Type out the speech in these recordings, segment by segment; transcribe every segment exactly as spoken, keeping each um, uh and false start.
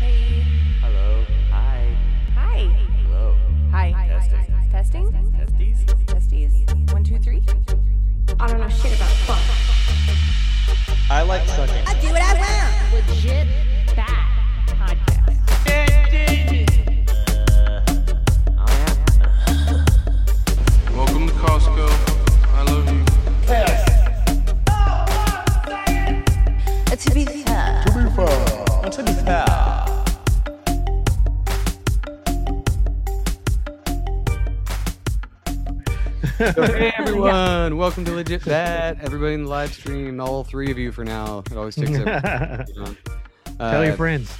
Hey. Hello. Hi. Hi. Hello. Hi. Testing. Testing? Testies? Testies. One, two, three. I don't know shit about fuck. I like sucking. I do what I want. Legit Fat podcast. Uh, Welcome to Costco. I love you. Yes. Uh, to be fair. To be fair. Uh, to be fair. So, hey everyone, yeah. Welcome to Legit Fat. Everybody in the live stream, all three of you for now. It always takes everyone. You know? uh, tell your friends.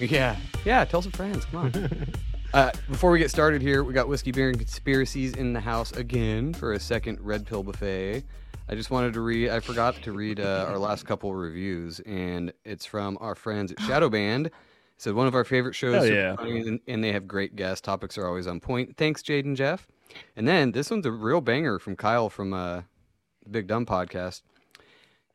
Yeah, yeah, tell some friends. Come on. uh, before we get started here, we got Whiskey, Beer, and Conspiracies in the house again for a second Red Pill Buffet. I just wanted to read, I forgot to read uh, our last couple reviews, and it's from our friends at Shadow Band. It said, one of our favorite shows, yeah. and, and they have great guests. Topics are always on point. Thanks, Jaden Jeff. And then this one's a real banger from Kyle from uh, the Big Dumb podcast.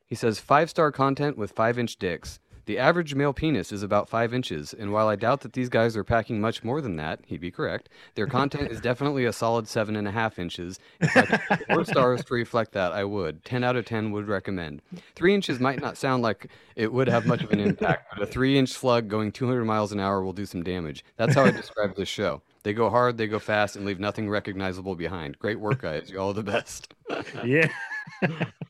He says, five-star content with five-inch dicks. The average male penis is about five inches, and while I doubt that these guys are packing much more than that, he'd be correct, their content is definitely a solid seven and a half inches. If I could four stars to reflect that, I would. Ten out of ten would recommend. Three inches might not sound like it would have much of an impact, but a three-inch slug going two hundred miles an hour will do some damage. That's how I describe this show. They go hard, they go fast, and leave nothing recognizable behind. Great work, guys. You're all the best. Yeah.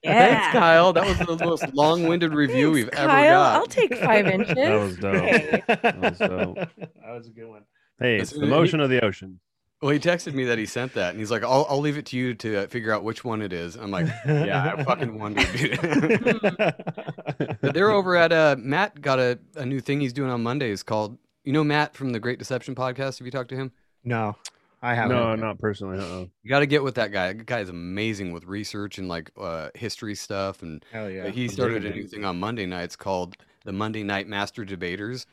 Yeah. Thanks, Kyle. That was the most long-winded review Thanks, we've Kyle. ever got. I'll take five inches. That was dope. Hey. That was dope. That was a good one. Hey, it's the motion of the ocean. Well, he texted me that he sent that, and he's like, I'll, I'll leave it to you to figure out which one it is. I'm like, yeah, I fucking wondered, dude. But they're over at, uh, Matt got a, a new thing he's doing on Mondays called, you know Matt from the Great Deception podcast? Have you talked to him? No, I haven't. No, not personally. Uh-oh. You got to get with that guy. That guy is amazing with research and like uh, history stuff. And hell yeah. He started a new thing on Monday nights called the Monday Night Master Debaters.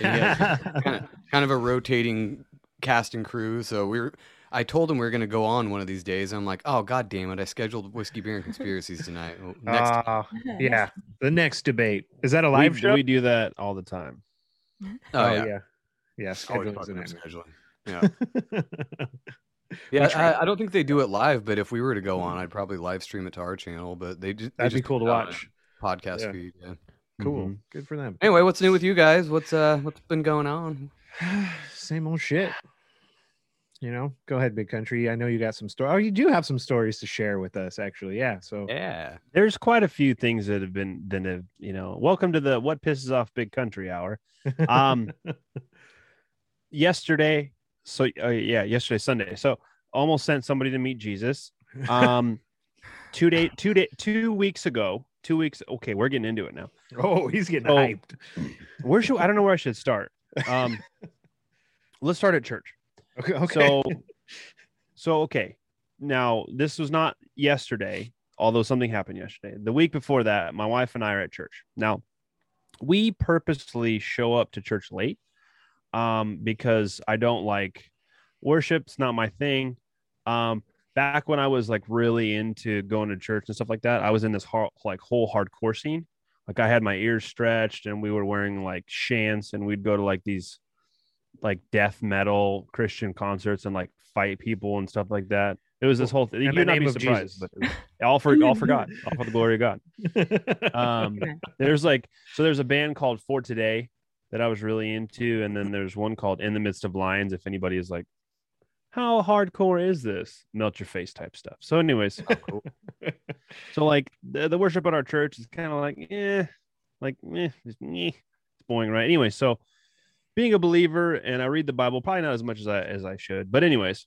And he has kind, of, kind of a rotating cast and crew. So we we're. I told him we were going to go on one of these days. I'm like, oh, God damn it. I scheduled Whiskey, Beer, and Conspiracies tonight. Next uh, yeah, the next debate. Is that a live we, show? We do that all the time. Oh, oh, yeah. Yeah. Yeah. Scheduling. Yeah. Yeah. I, I don't think they do it live, but if we were to go on, I'd probably live stream it to our channel. But they just. That'd they just be cool to watch. Podcast yeah. feed. Yeah. Cool. Mm-hmm. Good for them. Anyway, what's new with you guys? What's uh, what's been going on? Same old shit. You know, go ahead, Big Country. I know you got some stories. Oh, you do have some stories to share with us, actually. Yeah. So yeah, there's quite a few things that have been that have you know. Welcome to the What Pisses Off Big Country Hour. Um, yesterday, so uh, yeah, yesterday Sunday. So almost sent somebody to meet Jesus. Um, two day, two day, two weeks ago, two weeks. Okay, we're getting into it now. Oh, he's getting so, hyped. Where should I don't know where I should start. Um, let's start at church. Okay, okay. So, so, okay. Now, this was not yesterday, although something happened yesterday. The week before that, my wife and I are at church. Now, we purposely show up to church late um, because I don't like worship. It's not my thing. Um, back when I was like really into going to church and stuff like that, I was in this hard, like whole hardcore scene. Like I had my ears stretched and we were wearing like shants and we'd go to like these like death metal Christian concerts and like fight people and stuff like that. It was this whole thing. You would not be surprised, but all for all for God, all for the glory of God. Um, there's like so there's a band called For Today that I was really into, and then there's one called In the Midst of Lions. If anybody is like, how hardcore is this? Melt your face type stuff. So, anyways, cool. So like the, the worship at our church is kind of like eh, like eh, just, eh. It's boring, right? Anyway, so. Being a believer, and I read the Bible, probably not as much as I as I should. But anyways,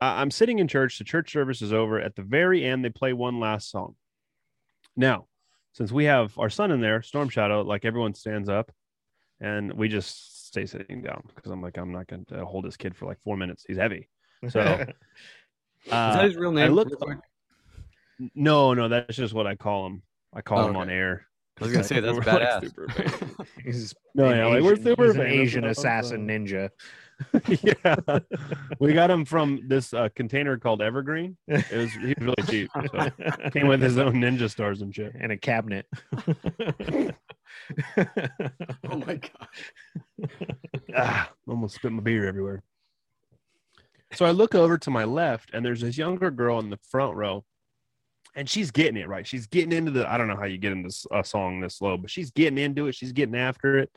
I, I'm sitting in church. The church service is over. At the very end, they play one last song. Now, since we have our son in there, Storm Shadow, like everyone stands up And we just stay sitting down because I'm like, I'm not going to hold this kid for like four minutes. He's heavy. So uh, is that his real name? I looked, no, no, that's just what I call him. I call oh, him okay. on air. I was gonna say that's badass. Like super he's no, yeah, like, we're super he's an Asian assassin ninja. Yeah, we got him from this uh, container called Evergreen. It was he was really cheap. So. Came with his own ninja stars and shit, and a cabinet. Oh my god! Ah, almost spit my beer everywhere. So I look over to my left, and there's this younger girl in the front row. And she's getting it right. She's getting into the, I don't know how you get into a song this slow, but she's getting into it. She's getting after it.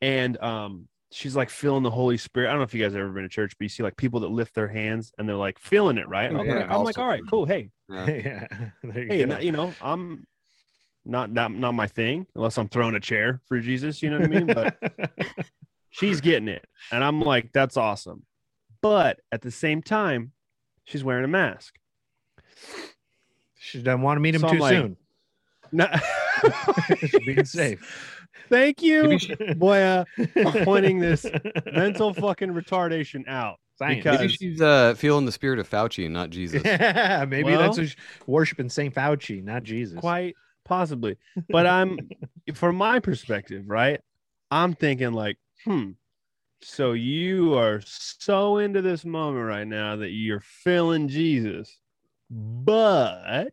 And um, she's like feeling the Holy Spirit. I don't know if you guys have ever been to church, but you see like people that lift their hands and they're like feeling it, right? Yeah, I'm, like, I'm like, all right, cool. Hey, yeah. yeah. There you, hey not, you know, I'm not, not, not my thing unless I'm throwing a chair for Jesus. You know what I mean? But she's getting it. And I'm like, that's awesome. But at the same time, she's wearing a mask. She doesn't want to meet him so too like, soon. No. Being safe. Thank you, Boya, for pointing this mental fucking retardation out. Because... Maybe she's uh, feeling the spirit of Fauci and not Jesus. Yeah, maybe well, that's she's worshiping Saint Fauci, not Jesus. Quite possibly. But I'm, from my perspective, right, I'm thinking like, hmm, so you are so into this moment right now that you're feeling Jesus. But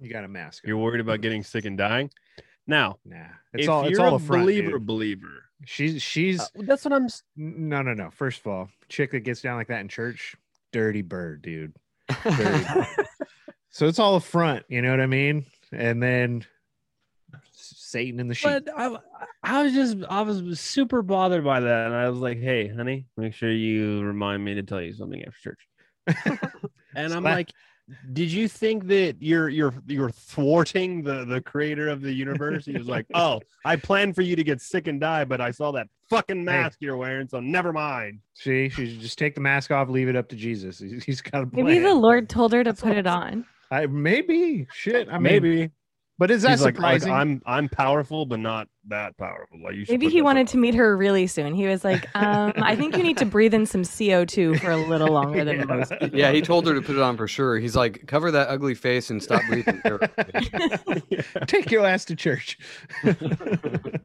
you got a mask. You're worried about getting sick and dying. Now, nah, it's if all it's you're all a front, believer, dude. believer. She's she's uh, that's what I'm. No, no, no. First of all, chick that gets down like that in church, dirty bird, dude. Dirty bird. So it's all a front. You know what I mean? And then Satan and the sheep. But I, I was just, I was super bothered by that, and I was like, hey, honey, make sure you remind me to tell you something after church. And so I'm that- like. Did you think that you're you're you're thwarting the, the creator of the universe? He was like, "Oh, I planned for you to get sick and die, but I saw that fucking mask hey. you're wearing, so never mind." See, she should just take the mask off, leave it up to Jesus. He's, he's got a plan. Maybe the Lord told her to That's put awesome. it on. I maybe shit. I mean, maybe, but is that he's surprising? Like, I'm I'm powerful, but not that powerful. Like, you maybe he wanted on. to meet her really soon. He was like, um, "I think you need to breathe in some C O two for a little longer than yeah. most." Yeah, he told her to put it on for sure. He's like, "Cover that ugly face and stop breathing." Take your ass to church.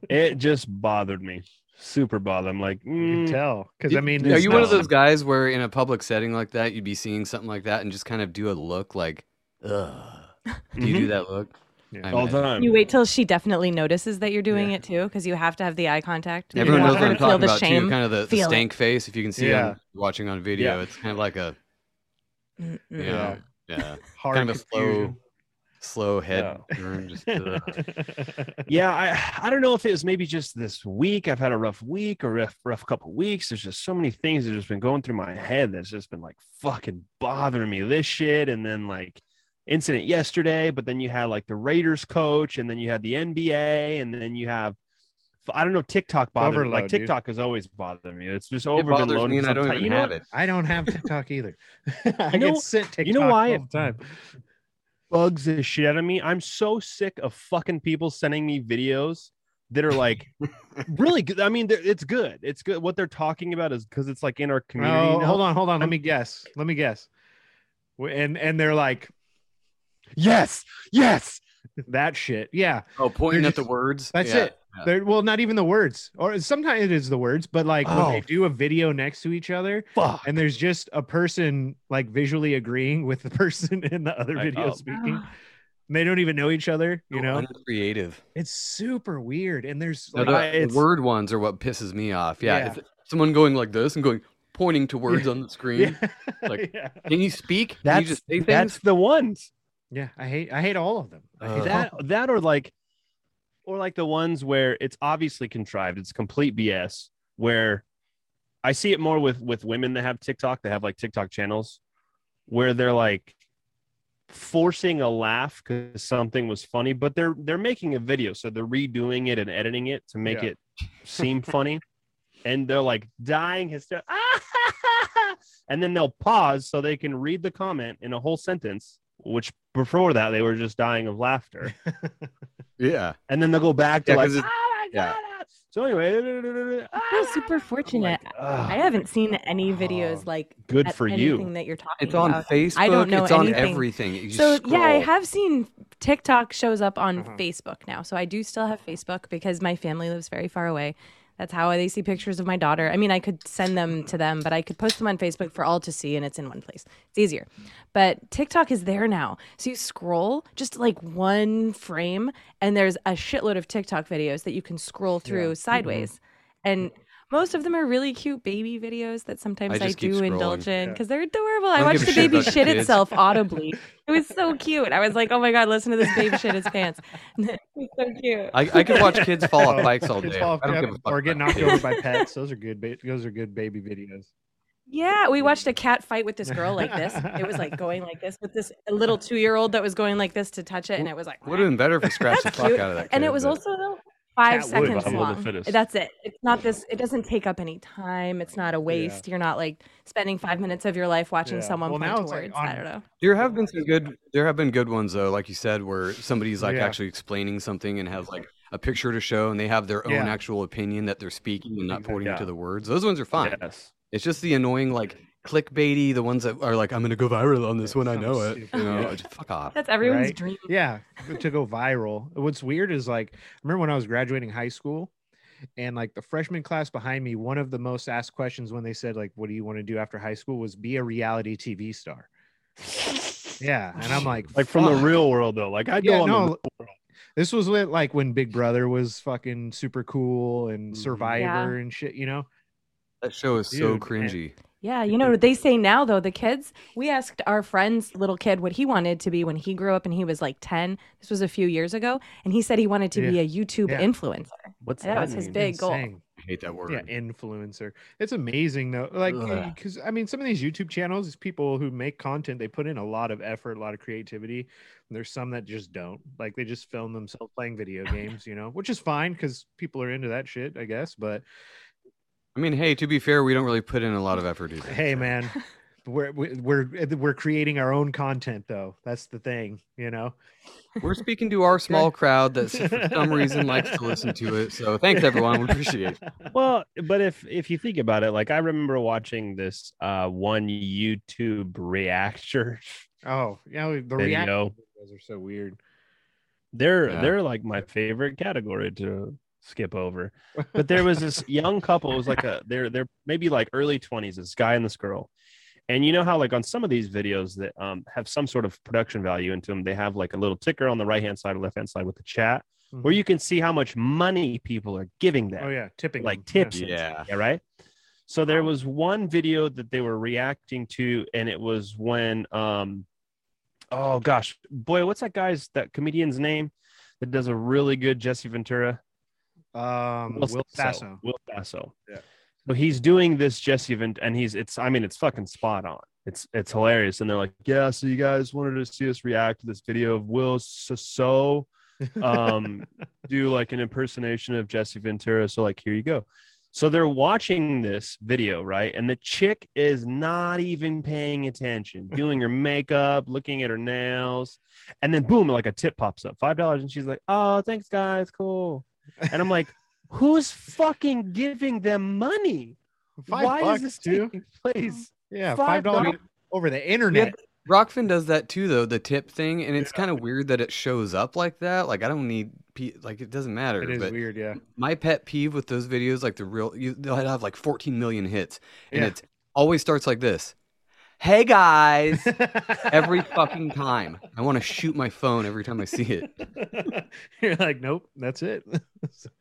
It just bothered me, super bothered. I'm like, mm. you can tell because I mean, are you no. one of those guys where in a public setting like that you'd be seeing something like that and just kind of do a look like, "Ugh." Do you do that look? Yeah. All the time. You wait till she definitely notices that you're doing yeah. it too, because you have to have the eye contact. Everyone knows what I'm talking about shame. too. Kind of the, the stank it. face. If you can see yeah. it watching on video, yeah. it's kind of like a yeah, yeah, yeah. Hard kind of a slow, slow head yeah. turn. Just to... yeah, I I don't know if it was maybe just this week. I've had a rough week or rough rough couple weeks. There's just so many things that have just been going through my head that's just been like fucking bothering me. This shit, and then like. Incident yesterday, but then you had like the Raiders coach, and then you had the N B A, and then you have I don't know TikTok bothered like TikTok dude. has always bothered me. It's just overloaded. It I don't even you know, have it. I don't have TikTok either. I know, get sent TikTok you know why all the time. It bugs the shit out of me. I'm so sick of fucking people sending me videos that are like really good. I mean, it's good. It's good. What they're talking about is because it's like in our community. Oh, now. Hold on, hold on. Let I'm, me guess. Let me guess. And and they're like. Yes, yes, that shit. Yeah. Oh, pointing just, at the words. That's yeah. it. Yeah. They're, well, not even the words, or sometimes it is the words, but like oh. when they do a video next to each other, fuck. and there's just a person like visually agreeing with the person in the other I video know. speaking. And they don't even know each other, you know. Creative. It's super weird, and there's like, no, the, the word ones are what pisses me off. Yeah, yeah. It's someone going like this and going. Pointing to words yeah. on the screen. Yeah. Like, yeah. can you speak? That's, can you just say things? That's the ones. Yeah, I hate I hate all of them. Uh, that that or like or like the ones where it's obviously contrived, it's complete B S, where I see it more with, with women that have TikTok, they have like TikTok channels where they're like forcing a laugh because something was funny, but they're they're making a video, so they're redoing it and editing it to make yeah. it seem funny. And they're like dying hyster- and then they'll pause so they can read the comment in a whole sentence, which before that they were just dying of laughter. Yeah. And then they'll go back to yeah, like, oh my God. Yeah. So anyway, ah, super fortunate. Like, oh, I haven't seen any videos like good for anything you. That you're talking it's about. It's on Facebook. I don't know it's anything. On everything. You so scroll. Yeah, I have seen TikTok shows up on uh-huh. Facebook now. So I do still have Facebook because my family lives very far away. That's how they see pictures of my daughter. I mean, I could send them to them, but I could post them on Facebook for all to see, and it's in one place. It's easier. But TikTok is there now. So you scroll just like one frame, and there's a shitload of TikTok videos that you can scroll through yeah. sideways. Mm-hmm. And most of them are really cute baby videos that sometimes I, I do indulge in because yeah. they're adorable. I, I watched the baby shit kids. Itself audibly. It was so cute. I was like, oh my God, listen to this baby shit his pants. It's so cute. I, I could watch kids fall off bikes all day. Off, I don't yeah, give a fuck or get knocked over by pets. Those are good. Ba- those are good baby videos. Yeah, we watched a cat fight with this girl like this. It was like going like this with this little two-year-old that was going like this to touch it, and it was like. Would have been better if we scratched the fuck out of that. Kid, and it was but... also though. Five Cat seconds would, long. That's it. It's not this. It doesn't take up any time. It's not a waste. Yeah. You're not like spending five minutes of your life watching yeah. someone well, point towards. Like on... I don't know. There have been some good. There have been good ones though, like you said, where somebody's like yeah. actually explaining something and has like a picture to show, and they have their own yeah. actual opinion that they're speaking and not pointing yeah. to the words. Those ones are fine. Yes. It's just the annoying like clickbaity, the ones that are like, I'm gonna go viral on this yeah, one. I know it. You know, yeah. just fuck off. That's everyone's right? dream. Yeah, to go viral. What's weird is like, I remember when I was graduating high school, and like the freshman class behind me, one of the most asked questions when they said like, "What do you want to do after high school?" was be a reality T V star. Yeah, and I'm like, like fuck. From the real world though. Like I know yeah, on no, the real world. This was when, like when Big Brother was fucking super cool and Survivor yeah. and shit. You know, that show is Dude, so cringy. Man. Yeah, you know what they say now, though, the kids, we asked our friend's little kid what he wanted to be when he grew up and he was like ten. This was a few years ago. And he said he wanted to yeah. be a YouTube yeah. influencer. What's that? That was his big Insane. goal. I hate that word. Yeah, influencer. It's amazing, though. Like, because I mean, some of these YouTube channels, these people who make content, they put in a lot of effort, a lot of creativity. And there's some that just don't. Like, they just film themselves playing video games, you know, which is fine because people are into that shit, I guess. But I mean, hey, to be fair, we don't really put in a lot of effort either. Hey, man, we're we're we're creating our own content, though. That's the thing, you know. We're speaking to our small crowd that, for some reason, likes to listen to it. So, thanks everyone, we appreciate it. Well, but if if you think about it, like I remember watching this uh, one YouTube reactor. Oh, yeah, the reactors are so weird. They're yeah. they're like my favorite category to skip over, but there was this young couple. It was like a they're they're maybe like early twenties, this guy and this girl. And you know how like on some of these videos that um have some sort of production value into them, they have like a little ticker on the right hand side or left hand side with the chat mm-hmm. where you can see how much money people are giving them. Oh yeah, tipping, like tips. Yeah. yeah, right. So there was one video that they were reacting to, and it was when um oh gosh boy what's that guy's that comedian's name that does a really good Jesse Ventura. Um, Will Sasso. Sasso. Will Sasso. Yeah. So he's doing this Jesse event, and he's it's. I mean, it's fucking spot on. It's it's hilarious. And they're like, yeah. So you guys wanted to see us react to this video of Will Sasso, um, do like an impersonation of Jesse Ventura. So like, here you go. So they're watching this video, right? And the chick is not even paying attention, doing her makeup, looking at her nails, and then boom, like a tip pops up, five dollars, and she's like, oh, thanks guys, cool. And I'm like, who's fucking giving them money? Five Why bucks, is this dude. taking place? Yeah, five dollars over the internet. Yeah, Rockfin does that too, though, the tip thing, and it's yeah. kind of weird that it shows up like that. Like, I don't need, like, it doesn't matter. It is but weird, yeah. My pet peeve with those videos, like the real, you, they'll have like fourteen million hits, and yeah. it always starts like this. Hey guys, every fucking time. I want to shoot my phone every time I see it. You're like, nope, that's it.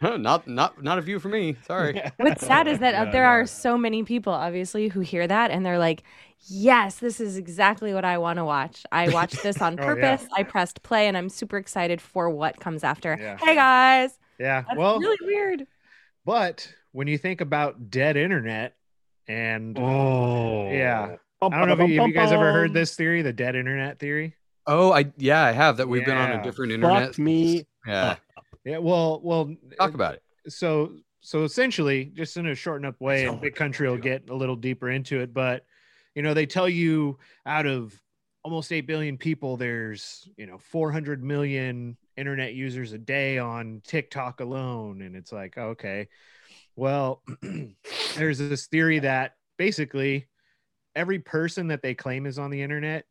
not not not a view for me. Sorry. What's sad is that no, there no. are so many people, obviously, who hear that and they're like, yes, this is exactly what I want to watch. I watched this on purpose. oh, yeah. I pressed play and I'm super excited for what comes after. Yeah. Hey guys. Yeah. That's well, really weird. But when you think about dead internet and oh yeah. I don't know if you, if you guys ever heard this theory, the dead internet theory. Oh, I yeah, I have that. We've yeah. been on a different internet. Fuck me. Yeah. Yeah. Well, well. Talk about it. So, so essentially, just in a shortened up way, so and Big Country will get a little deeper into it. But you know, they tell you out of almost eight billion people, there's you know four hundred million internet users a day on TikTok alone. And it's like, okay, well, there's this theory that basically every person that they claim is on the internet,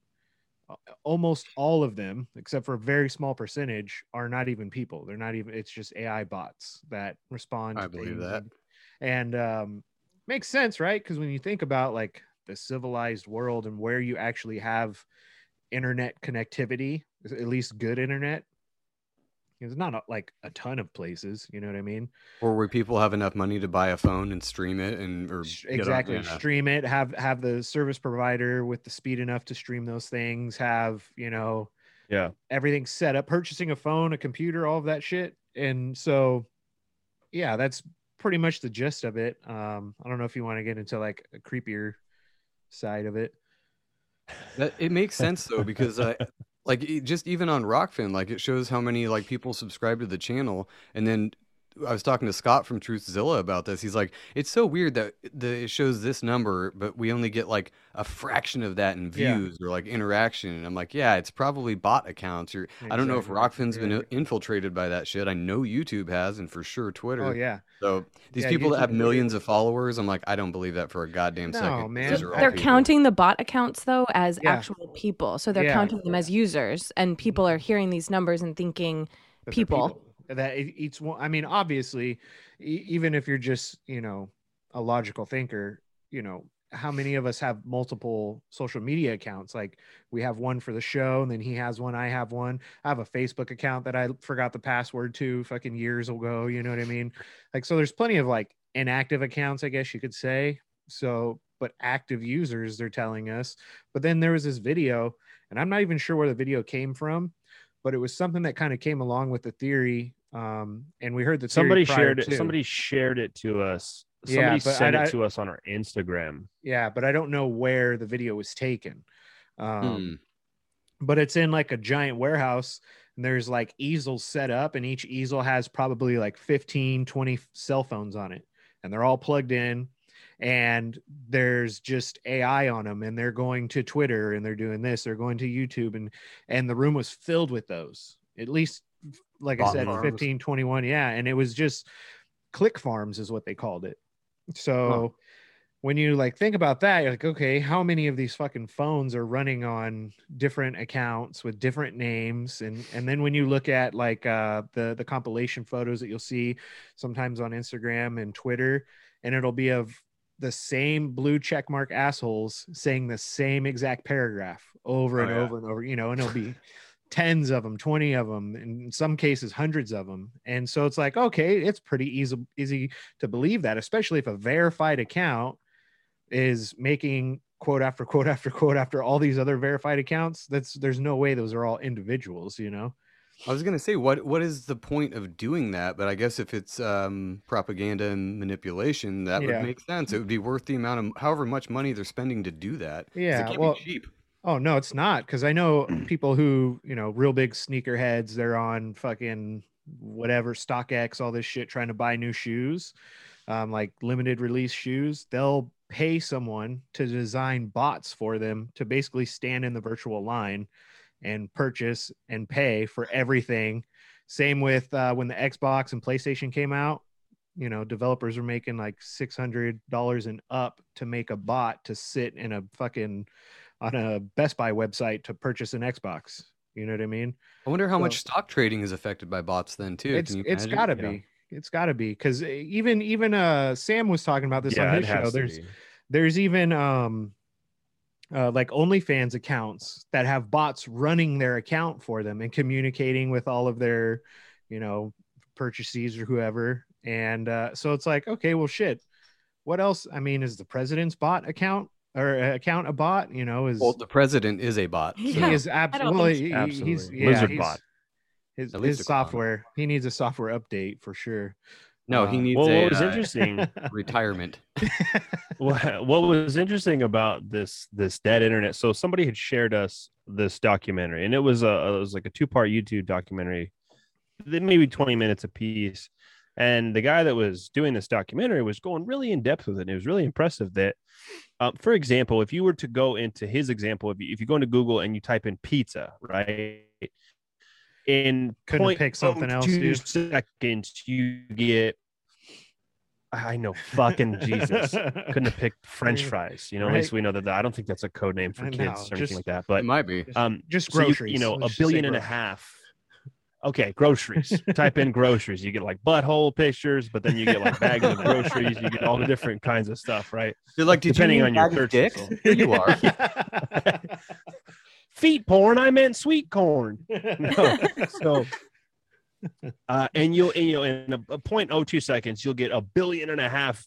almost all of them, except for a very small percentage, are not even people. They're not even, it's just A I bots that respond. I believe that. And um, makes sense, right? Because when you think about like the civilized world and where you actually have internet connectivity, at least good internet, it's not a, like a ton of places, you know what I mean? Or where people have enough money to buy a phone and stream it, and or exactly on, yeah. stream it, have have the service provider with the speed enough to stream those things, have, you know, yeah, everything set up, purchasing a phone, a computer, all of that shit. And so yeah, that's pretty much the gist of it. um I don't know if you want to get into like a creepier side of it. That, it makes sense though, because I like it, just even on Rockfin, like it shows how many like people subscribe to the channel. And then I was talking to Scott from Truthzilla about this. He's like, it's so weird that the, it shows this number, but we only get like a fraction of that in views yeah. or like interaction. And I'm like, yeah, it's probably bot accounts. Or exactly. I don't know if Rockfin's yeah. been infiltrated by that shit. I know YouTube has, and for sure Twitter. Oh yeah. So these yeah, people YouTube that have millions of followers, I'm like, I don't believe that for a goddamn no, second. Man. They're, they're counting the bot accounts though as yeah. actual people. So they're yeah. counting them as users, and people are hearing these numbers and thinking but people. That each one, I mean, obviously, e- even if you're just, you know, a logical thinker, you know, how many of us have multiple social media accounts? Like we have one for the show, and then he has one, I have one. I have a Facebook account that I forgot the password to fucking years ago. You know what I mean? Like, so there's plenty of like inactive accounts, I guess you could say. So, but active users, they're telling us. But then there was this video, and I'm not even sure where the video came from, but it was something that kind of came along with the theory. Um, and we heard that somebody shared it. Too. Somebody shared it to us. Somebody yeah, sent I, it to us on our Instagram. Yeah, but I don't know where the video was taken. Um, mm. But it's in like a giant warehouse, and there's like easels set up, and each easel has probably like fifteen, twenty cell phones on it, and they're all plugged in, and there's just A I on them, and they're going to Twitter, and they're doing this, they're going to YouTube, and and the room was filled with those. At least, like I said, fifteen, twenty-one, yeah, and it was just click farms is what they called it. So huh. when you like think about that, you're like, okay, how many of these fucking phones are running on different accounts with different names? And and then when you look at like uh, the the compilation photos that you'll see sometimes on Instagram and Twitter, and it'll be of the same blue checkmark assholes saying the same exact paragraph over and oh, yeah. over and over, you know, and it'll be tens of them, twenty of them, in some cases, hundreds of them. And so it's like, okay, it's pretty easy, easy to believe that, especially if a verified account is making quote after quote after quote after all these other verified accounts. That's there's no way those are all individuals, you know? I was going to say, what what is the point of doing that? But I guess if it's um, propaganda and manipulation, that yeah. would make sense. It would be worth the amount of however much money they're spending to do that. Yeah, it can't well, be cheap. Oh, no, it's not. Because I know people who, you know, real big sneakerheads, they're on fucking whatever, StockX, all this shit, trying to buy new shoes, um, like limited release shoes. They'll pay someone to design bots for them to basically stand in the virtual line and purchase and pay for everything. Same with uh, when the Xbox and PlayStation came out, you know, developers were making like six hundred dollars and up to make a bot to sit in a fucking on a Best Buy website to purchase an Xbox. You know what I mean? I wonder how so, much stock trading is affected by bots then too. It's, it's gotta yeah. be, it's gotta be. Cause even, even uh, Sam was talking about this yeah, on his show. There's, be. there's even, um, Uh, like OnlyFans accounts that have bots running their account for them and communicating with all of their, you know, purchasees or whoever. And uh, so it's like, okay, well, shit. What else? I mean, is the president's bot account or account a bot? You know, is well, the president is a bot. So. Yeah, he is absolutely. Well, he, he's yeah, lizard he's, bot. His, his software. He needs a software update for sure. No, he needs uh, well, a what was interesting, uh, retirement. what, what was interesting about this this dead internet? So somebody had shared us this documentary, and it was a it was like a two part YouTube documentary, maybe twenty minutes a piece. And the guy that was doing this documentary was going really in depth with it. And it was really impressive that, um, for example, if you were to go into his example, if you, if you go into Google and you type in pizza, right? in couldn't pick something else, dude. Seconds, you get. I know, fucking Jesus. Couldn't have picked French fries. You know, right. At least we know that. I don't think that's a code name for kids or just, anything like that. But it might be. Um, just groceries. So you, you know, Let's a billion and a half. Okay, groceries. Type in groceries. You get like butthole pictures, but then you get like bags of groceries. You get all the different kinds of stuff, right? They're like, did depending you on your church. Here you are. Feet porn. I meant sweet corn. No. So. Uh, and you'll, and, you know, in a, a zero point zero two seconds, you'll get a billion and a half,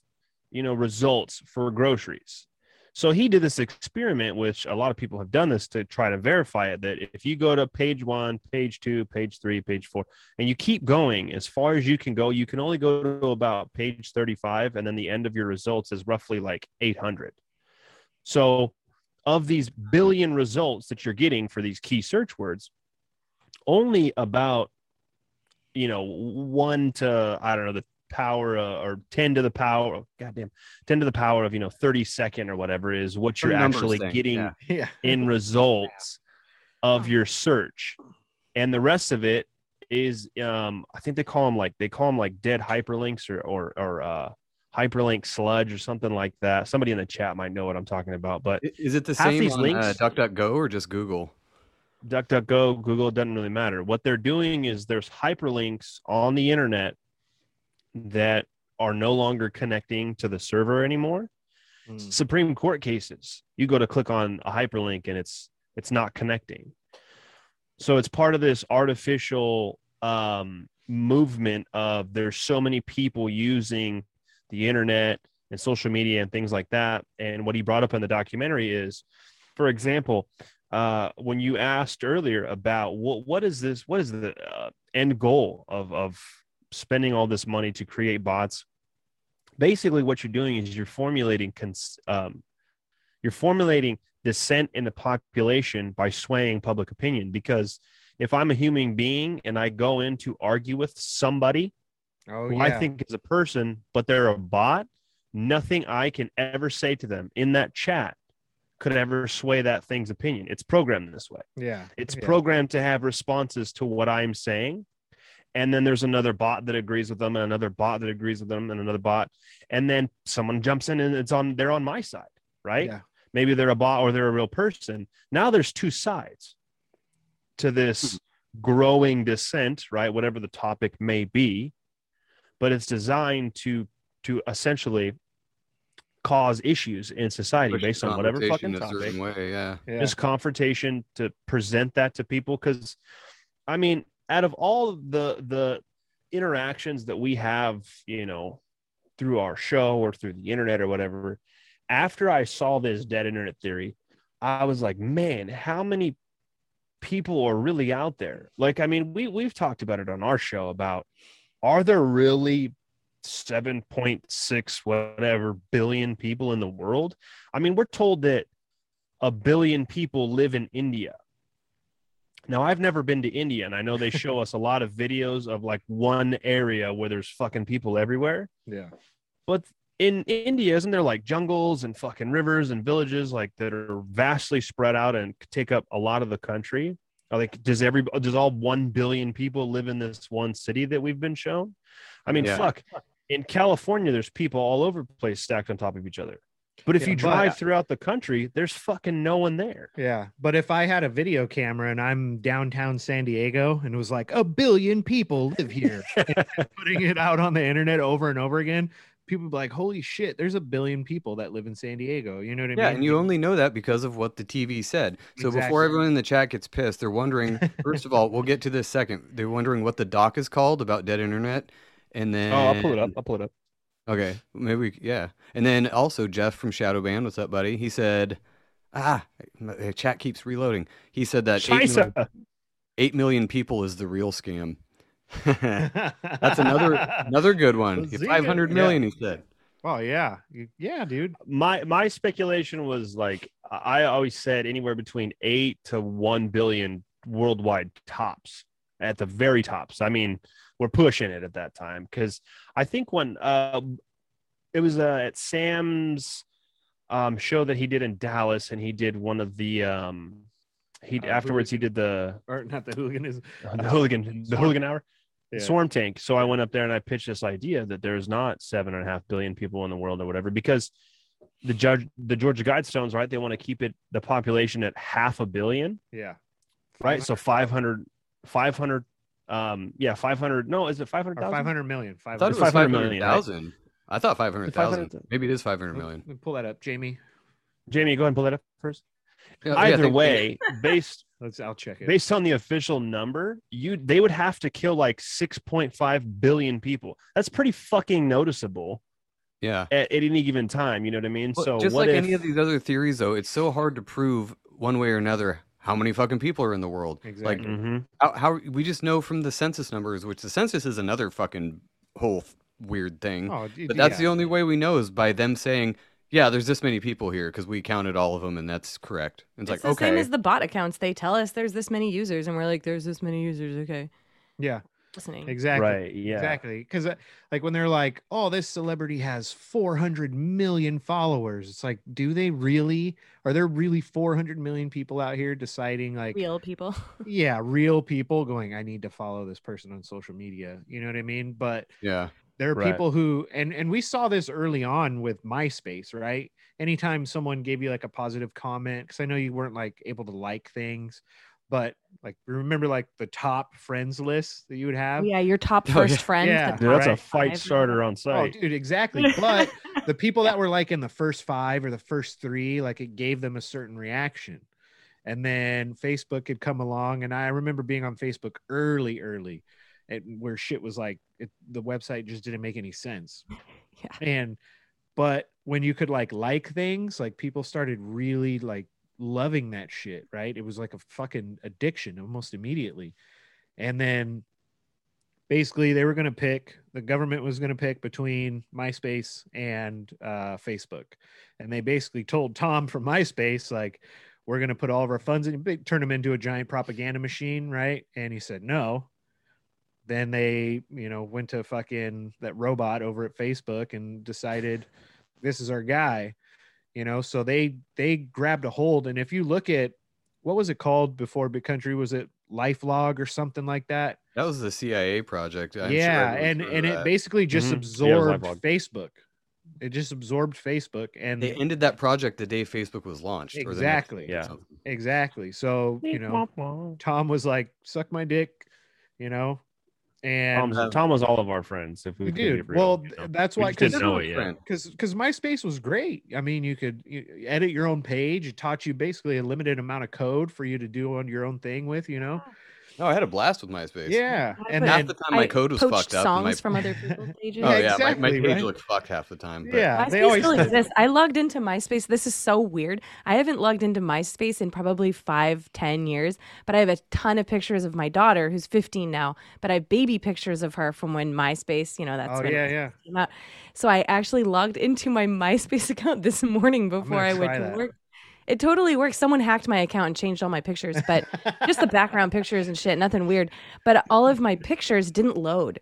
you know, results for groceries. So he did this experiment, which a lot of people have done this to try to verify it, that if you go to page one, page two, page three, page four, and you keep going as far as you can go, you can only go to about page thirty-five. And then the end of your results is roughly like eight hundred. So of these billion results that you're getting for these key search words, only about, you know, one to, I don't know, the power uh, or ten to the power, goddamn, ten to the power of, you know, thirty-second or whatever is what you're actually thing. getting yeah. Yeah. in results yeah. of your search. And the rest of it is, um, I think they call them like, they call them like dead hyperlinks or, or, or uh, hyperlink sludge or something like that. Somebody in the chat might know what I'm talking about, but is it the same on links, uh, DuckDuckGo or just Google? DuckDuckGo, Google, doesn't really matter. What they're doing is there's hyperlinks on the internet that are no longer connecting to the server anymore. Mm. Supreme Court cases, you go to click on a hyperlink and it's it's not connecting. So it's part of this artificial um, movement of there's so many people using the internet and social media and things like that. And what he brought up in the documentary is, for example, Uh, when you asked earlier about what what is this, what is the uh, end goal of of spending all this money to create bots? Basically, what you're doing is you're formulating cons- um, you're formulating dissent in the population by swaying public opinion. Because if I'm a human being and I go in to argue with somebody oh, who yeah. I think is a person, but they're a bot, nothing I can ever say to them in that chat could ever sway that thing's opinion. It's programmed this way. Yeah. It's yeah. programmed to have responses to what I'm saying. And then there's another bot that agrees with them and another bot that agrees with them and another bot. And then someone jumps in and it's on, they're on my side, right? Yeah. Maybe they're a bot or they're a real person. Now there's two sides to this growing dissent, right? Whatever the topic may be, but it's designed to, to essentially cause issues in society based on whatever fucking topic. Way, yeah. Yeah. This confrontation to present that to people. Cause I mean, out of all the, the interactions that we have, you know, through our show or through the internet or whatever, after I saw this Dead Internet Theory, I was like, man, how many people are really out there? Like, I mean, we we've talked about it on our show about, are there really seven point six whatever billion people in the world? I mean, we're told that a billion people live in India. Now, I've never been to India, and I know they show us a lot of videos of like one area where there's fucking people everywhere. Yeah. But in India, isn't there like jungles and fucking rivers and villages like that are vastly spread out and take up a lot of the country? Like, does every does all one billion people live in this one city that we've been shown? I mean, yeah. fuck. In California, there's people all over the place stacked on top of each other. But if yeah, you drive but, throughout the country, there's fucking no one there. Yeah. But if I had a video camera and I'm downtown San Diego and it was like a billion people live here, and putting it out on the internet over and over again, people would be like, holy shit, there's a billion people that live in San Diego. You know what I yeah, mean? Yeah, and you only know that because of what the T V said. So exactly. Before everyone in the chat gets pissed, they're wondering, first of all, we'll get to this second. They're wondering what the doc is called about Dead Internet. And then, oh, I'll pull it up. I'll pull it up. Okay. Maybe, we, yeah. And then also, Jeff from Shadow Band, what's up, buddy? He said, ah, the chat keeps reloading. He said that eight million, eight million people is the real scam. That's another another good one. five hundred million, yeah. He said. Oh, yeah. Yeah, dude. My, my speculation was like, I always said anywhere between eight to one billion worldwide tops, at the very tops. I mean, we're pushing it at that time, because I think when uh, it was uh, at Sam's um, show that he did in Dallas, and he did one of the um, He uh, afterwards hooligan. he did the or not the hooligan is uh, the hooligan swarm. the hooligan hour yeah. Swarm Tank. So I went up there and I pitched this idea that there's not seven and a half billion people in the world or whatever, because the judge the Georgia Guidestones, right? They want to keep it the population at half a billion. Yeah. Right. So five hundred, five hundred um yeah five hundred no is it five hundred thousand five hundred million five hundred, five hundred million, right? I thought five hundred thousand Maybe it is five hundred million We'll pull that up, Jamie. Jamie, go ahead and pull that up first. Yeah, Either yeah, way, based let's I'll check it. Based on the official number, you they would have to kill like six point five billion people. That's pretty fucking noticeable. Yeah. At, at any given time, you know what I mean? Well, so just what like if, any of these other theories though, it's so hard to prove one way or another how many fucking people are in the world. Exactly. Like mm-hmm. how, how we just know from the census numbers, which the census is another fucking whole th- weird thing. Oh, dude, but that's yeah. the only way we know is by them saying, yeah, there's this many people here because we counted all of them and that's correct. And it's, it's like, the okay. same as the bot accounts. They tell us there's this many users and we're like, there's this many users. Okay. Yeah. Listening. Exactly. Right. Yeah. Exactly. Because uh, like when they're like, oh, this celebrity has four hundred million followers. It's like, do they really? Are there really four hundred million people out here deciding like real people? yeah. Real people going, I need to follow this person on social media. You know what I mean? But yeah. There are right. people who, and, and we saw this early on with MySpace, right? Anytime someone gave you like a positive comment, because I know you weren't like able to like things, but like remember like the top friends list that you would have? Yeah, your top oh, first yeah. friend. Yeah, dude, that's right. a fight starter on site. Oh, dude, exactly. But the people that were like in the first five or the first three, like it gave them a certain reaction. And then Facebook had come along, and I remember being on Facebook early, early. It, where shit was like it, the website just didn't make any sense. Yeah. And but when you could like like things, like people started really like loving that shit, right? It was like a fucking addiction almost immediately. And then basically they were going to pick, the government was going to pick between MySpace and uh, Facebook. And they basically told Tom from MySpace, like, we're going to put all of our funds in, turn them into a giant propaganda machine, right? And he said, no. Then they, you know, went to fucking that robot over at Facebook and decided this is our guy, you know, so they, they grabbed a hold. And if you look at what was it called before Big Country, was it LifeLog or something like that? That was the C I A project. I'm yeah. Sure and, and that. It basically just mm-hmm. absorbed yeah, it Facebook. It just absorbed Facebook. And they ended that project the day Facebook was launched. Exactly. Or yeah, exactly. So, you know, Tom was like, suck my dick, you know. And Tom, Tom was all of our friends. If we do, well, you know? That's why because because MySpace was great. I mean, you could you edit your own page. It taught you basically a limited amount of code for you to do on your own thing with. You know, no, I had a blast with MySpace. Yeah, and half the time my code was fucked up. Songs my... from other people's pages. Oh yeah, exactly, my, my page right? looked fucked half the time. But... Yeah, MySpace they always still exists. I logged into MySpace. This is so weird. I haven't logged into MySpace in probably five, ten years, but I have a ton of pictures of my daughter who's fifteen now. But I have baby pictures of her from when MySpace, you know, that's oh, when yeah, yeah. came out. So I actually logged into my MySpace account this morning before I went to work. It totally works. Someone hacked my account and changed all my pictures, but just the background pictures and shit, nothing weird. But all of my pictures didn't load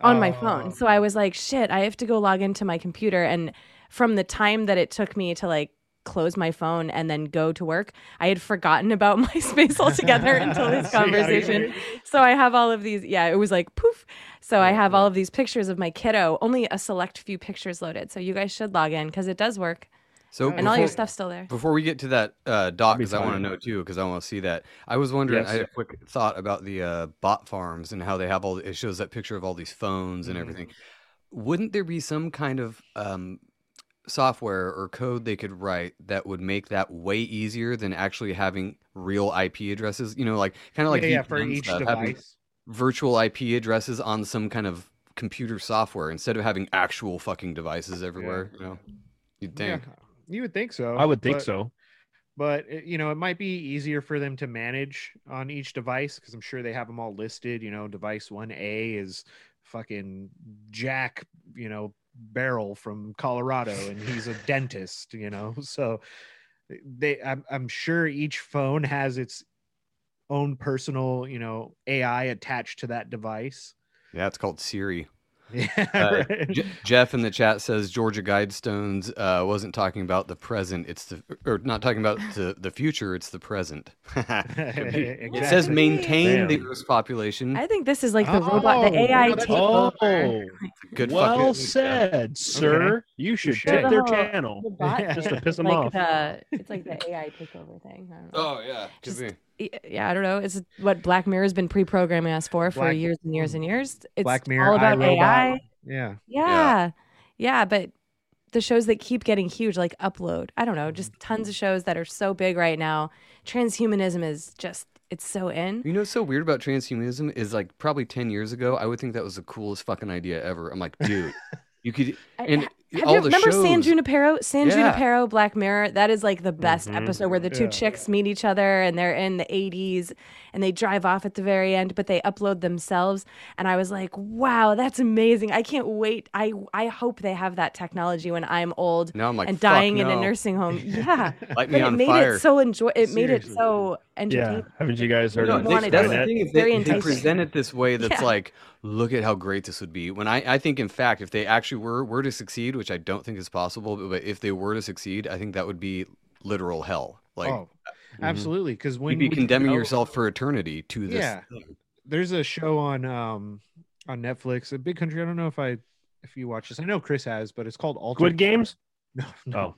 on oh. my phone. So I was like, shit, I have to go log into my computer. And from the time that it took me to like close my phone and then go to work, I had forgotten about MySpace altogether until this conversation. So I have all of these. Yeah, it was like poof. So I have all of these pictures of my kiddo, only a select few pictures loaded. So you guys should log in because it does work. So and before, all your stuff's still there. Before we get to that uh, doc, because I want to know too, because I want to see that. I was wondering, yes. I had a quick thought about the uh, bot farms and how they have all, it shows that picture of all these phones and mm-hmm. everything. Wouldn't there be some kind of um, software or code they could write that would make that way easier than actually having real I P addresses? You know, like kind of like yeah, yeah, for each stuff, device. Virtual I P addresses on some kind of computer software instead of having actual fucking devices everywhere, yeah. you know? You'd think. Yeah. You would think so. I would think but, so. But, you know, it might be easier for them to manage on each device because I'm sure they have them all listed. You know, device one A is fucking Jack, you know, Barrel from Colorado and he's a dentist, you know. So they, I'm, I'm sure each phone has its own personal, you know, A I attached to that device. Yeah, it's called Siri. Yeah, uh, right. J- Jeff in the chat says Georgia Guidestones uh, wasn't talking about the present. It's the or not talking about the, the future. It's the present. Exactly. It says maintain Damn. the Earth's population. I think this is like the oh, robot, the A I. Oh, table. oh. Good. Well said, yeah. sir. Okay. You should check the their whole, channel the just to piss them like off. The, it's like the A I takeover thing. I don't know. Oh yeah, just, could be. Yeah, I don't know. It's what Black Mirror has been pre-programming us for for Black, years and years and years. It's Black Mirror, all about A I. Yeah. yeah, yeah, yeah. But the shows that keep getting huge, like Upload, I don't know, just tons of shows that are so big right now. Transhumanism is just—it's so in. You know, what's so weird about transhumanism is like probably ten years ago, I would think that was the coolest fucking idea ever. I'm like, dude, you could. And I, all you, the remember shows. San Junipero? San yeah. Junipero, Black Mirror. That is like the best mm-hmm. episode where the two yeah. chicks meet each other and they're in the eighties and they drive off at the very end, but they upload themselves. And I was like, wow, that's amazing. I can't wait. I, I hope they have that technology when I'm old now I'm like, and dying no. in a nursing home. Yeah. Light me but on it made fire. It so enjoy. It Seriously. made it so entertaining. Yeah. Haven't you guys heard no, of they, that's the thing is they, they present it this way that's yeah. like, look at how great this would be. When I, I think, in fact, if they actually were were to succeed, which I don't think is possible, but if they were to succeed, I think that would be literal hell. Like, oh, absolutely, because when you'd be condemning know, yourself for eternity to this. Yeah, thing. There's a show on um on Netflix, a big country. I don't know if I if you watch this. I know Chris has, but it's called Altered. Good Games. No, no, oh.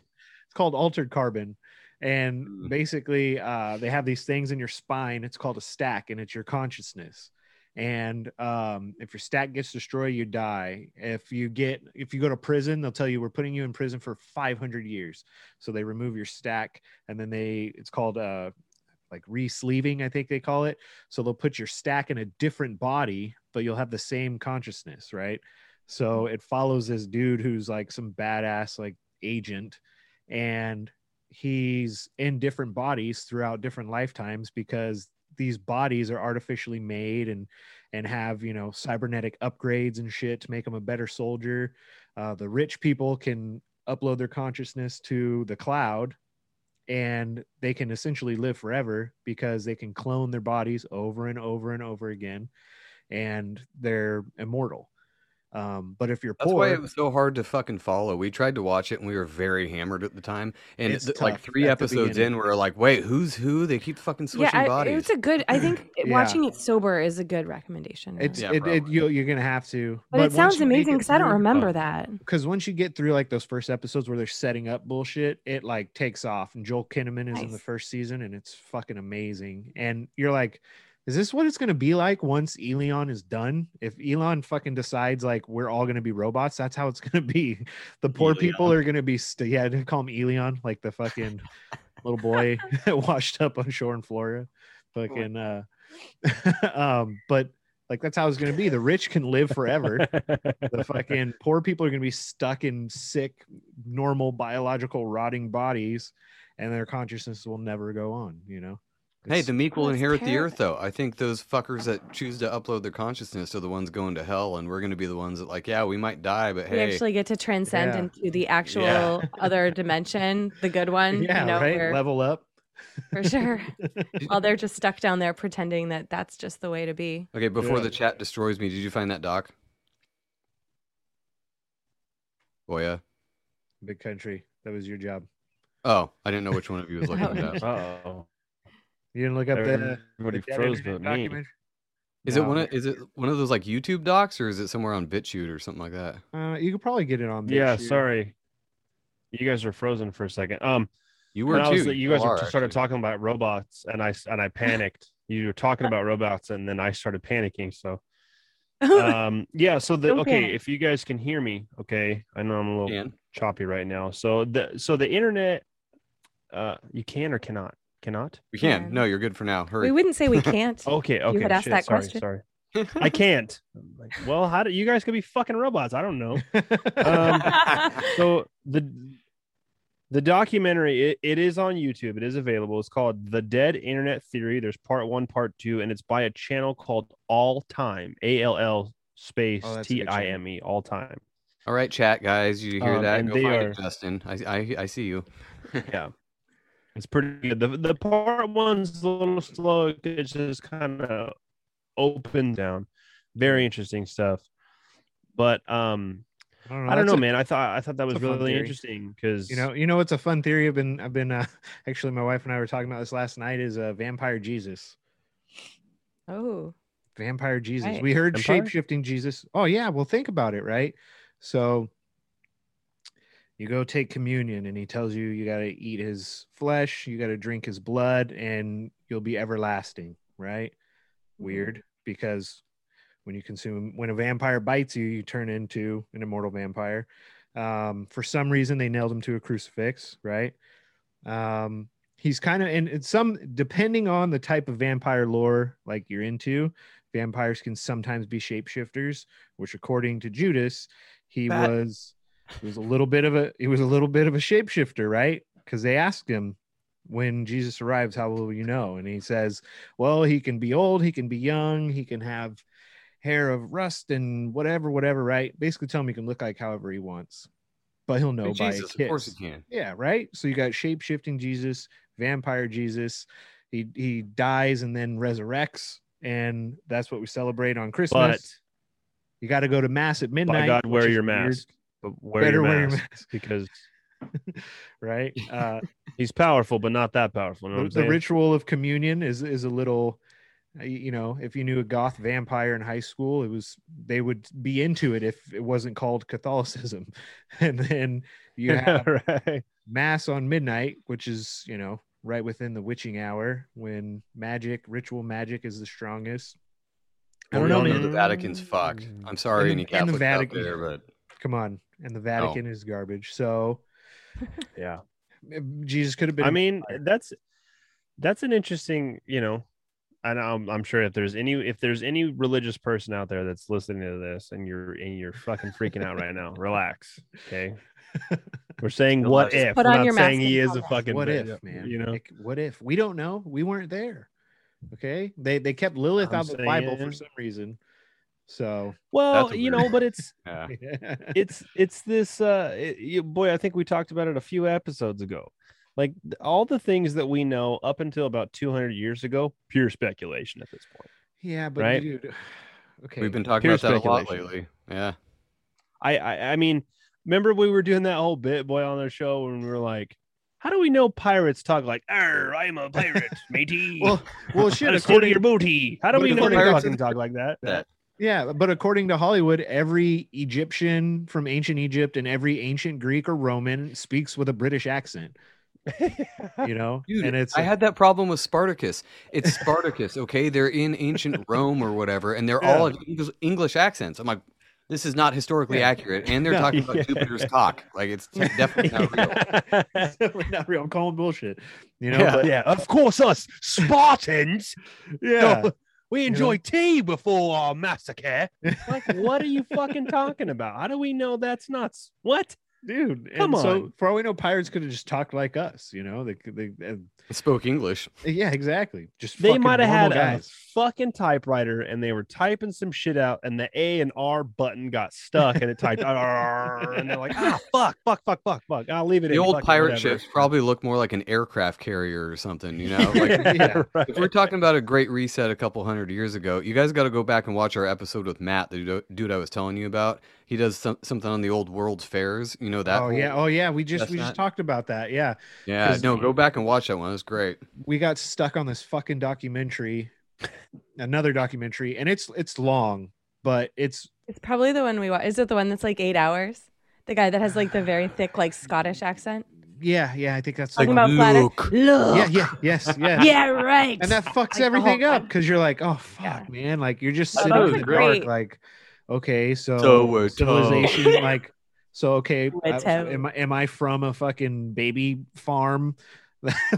It's called Altered Carbon, and basically, uh, they have these things in your spine. It's called a stack, and it's your consciousness. And um, if your stack gets destroyed, you die. If you get, if you go to prison, they'll tell you we're putting you in prison for five hundred years. So they remove your stack, and then they, it's called uh, like re-sleeving, I think they call it. So they'll put your stack in a different body, but you'll have the same consciousness, right? So it follows this dude who's like some badass like agent, and he's in different bodies throughout different lifetimes because these bodies are artificially made and and have, you know, cybernetic upgrades and shit to make them a better soldier. Uh, the rich people can upload their consciousness to the cloud, and they can essentially live forever because they can clone their bodies over and over and over again, and they're immortal. Um, but if you're That's poor, why it was so hard to fucking follow. We tried to watch it and we were very hammered at the time. And it's th- like three episodes in, we're like, wait, who's who? They keep fucking switching yeah, I, bodies. It's a good. I think yeah. watching it sober is a good recommendation. It's yeah, it, it, you, you're gonna have to. But, but it sounds amazing because I don't remember oh. that. Because once you get through like those first episodes where they're setting up bullshit, it like takes off. And Joel Kinnaman is nice. in the first season, and it's fucking amazing. And you're like, is this what it's going to be like once Elon is done? If Elon fucking decides like we're all going to be robots, that's how it's going to be. The poor Elon. people are going to be st- yeah, they call him Elon, like the fucking little boy washed up on shore in Florida. Fucking uh um but like that's how it's going to be. The rich can live forever. The fucking poor people are going to be stuck in sick, normal, biological, rotting bodies, and their consciousness will never go on, you know. Hey, the meek will inherit the earth, though. I think those fuckers that choose to upload their consciousness are the ones going to hell, and we're going to be the ones that, like, yeah, we might die, but we hey. We actually get to transcend yeah. into the actual yeah. other dimension, the good one. Yeah, you know, right? Level up. For sure. While they're just stuck down there pretending that that's just the way to be. Okay, before yeah. the chat destroys me, did you find that doc? Oh, yeah. Big country. That was your job. Oh, I didn't know which one of you was looking at that. Uh-oh. You didn't look up the, the froze document. Is no. it one of is it one of those like YouTube docs, or is it somewhere on BitChute or something like that? Uh, you could probably get it on BitChute. Yeah, sorry, you guys are frozen for a second. Um, you were too. Was, you, you guys are, started actually. talking about robots, and I and I panicked. You were talking about robots, and then I started panicking. So, um, yeah. So the okay, okay if you guys can hear me, okay, I know I'm a little can. choppy right now. So the so the internet, uh, you can or cannot. Cannot? We can. Yeah. No, you're good for now. Hurry. We wouldn't say we can't. okay, okay. You could ask Shit, that sorry, question. Sorry. I can't. Like, well, how do you guys could be fucking robots? I don't know. um, so the the documentary, it, it is on YouTube. It is available. It's called The Dead Internet Theory. There's part one, part two, and it's by a channel called All Time. A L L space oh, T I M E. All Time. All right, chat, guys. You hear um, that? Go find are... it, Justin. I, I, I see you. yeah. It's pretty good. The, the part one's a little slow. It's just kind of open down. Very interesting stuff. But um, I don't know, I don't know a, man. I thought I thought that was really interesting because you know you know what's a fun theory. I've been I've been uh, actually my wife and I were talking about this last night is a uh, vampire Jesus. Oh, vampire Jesus. Right. We heard shape shifting Jesus. Oh yeah, well think about it, right? So you go take communion and he tells you you got to eat his flesh, you got to drink his blood, and you'll be everlasting, right? Weird, because when you consume, when a vampire bites you, you turn into an immortal vampire. Um, for some reason, they nailed him to a crucifix, right? Um, he's kind of, and it's some, depending on the type of vampire lore like you're into, vampires can sometimes be shapeshifters, which according to Judas, he that- was... It was a little bit of a it was a little bit of a shapeshifter, right? Because they asked him when Jesus arrives, how will you know? And he says, well, he can be old, he can be young, he can have hair of rust and whatever, whatever, right? Basically tell him he can look like however he wants, but he'll know hey, by Jesus, his kiss. Of course he can. Yeah, right? So you got shape-shifting Jesus, vampire Jesus. He he dies and then resurrects, and that's what we celebrate on Christmas. But you got to go to mass at midnight. By God, wear your mask. Weird. Wear Better your mask, wear your mask because right uh he's powerful but not that powerful, you know what I'm saying? The ritual of communion is is a little, you know, if you knew a goth vampire in high school, it was they would be into it if it wasn't called Catholicism. And then you have right. mass on midnight, which is, you know, right within the witching hour when magic ritual magic is the strongest. I don't well, know, man. The Vatican's fucked. I'm sorry, and the, any Catholics and the Vatican, out there, but come on. And the Vatican oh. is garbage. So, yeah, Jesus could have been. I mean, that's that's an interesting, you know, and I'm, I'm sure if there's any if there's any religious person out there that's listening to this and you're and you're fucking freaking out right now, relax. Okay, we're saying what if? We're not saying he is a fucking what if, bitch, man. You know, like, what if we don't know? We weren't there. Okay, they they kept Lilith I'm out of the Bible for some reason. So well, you know, but it's yeah. it's it's this uh it, you, boy, I think we talked about it a few episodes ago. Like all the things that we know up until about two hundred years ago, pure speculation at this point. Yeah, but right? dude, okay, we've been talking pure about that a lot lately. Yeah, I, I I mean, remember we were doing that whole bit, boy, on our show, and we were like, how do we know pirates talk like, "Arr, I'm a pirate, matey"? well, well, shit, according to your booty, how do we know pirates can talk like that? that. Yeah, but according to Hollywood, every Egyptian from ancient Egypt and every ancient Greek or Roman speaks with a British accent. You know, dude, and it's I had that problem with Spartacus. It's Spartacus, okay? They're in ancient Rome or whatever, and they're yeah. all English accents. I'm like, this is not historically yeah. accurate, and they're no, talking about yeah. Jupiter's cock. Like, it's definitely not real. It's definitely not real. I'm calling bullshit. You know? Yeah, but, yeah. Of course, us Spartans. Yeah. No, we enjoy you know? tea before our massacre. Like, what are you fucking talking about? How do we know that's nuts? What? Dude, come on. So, for all we know, pirates could have just talked like us, you know? They, they, they spoke English. Yeah, exactly. Just They might have had guys. a fucking typewriter, and they were typing some shit out, and the A and R button got stuck, and it typed, and they're like, ah, fuck, fuck, fuck, fuck, fuck. I'll leave it the in. The old pirate whatever. ships probably look more like an aircraft carrier or something, you know? Like, yeah, right. If we're talking about a great reset a couple hundred years ago, you guys got to go back and watch our episode with Matt, the dude I was telling you about. He does some, something on the old World's Fairs, you know that. Oh yeah, oh yeah. We just we not... just talked about that. Yeah. Yeah. No, go back and watch that one. It was great. We got stuck on this fucking documentary, another documentary, and it's it's long, but it's it's probably the one we watched. Is it the one that's like eight hours? The guy that has like the very thick like Scottish accent. Yeah, yeah, I think that's talking like, about Look. Look. Yeah, yeah, yes, yes. yeah, right. And that fucks like, everything up because you're like, oh fuck, yeah. man, like you're just sitting in the dark, like. Okay, so, so civilization, told. like, so okay, I, am I am I from a fucking baby farm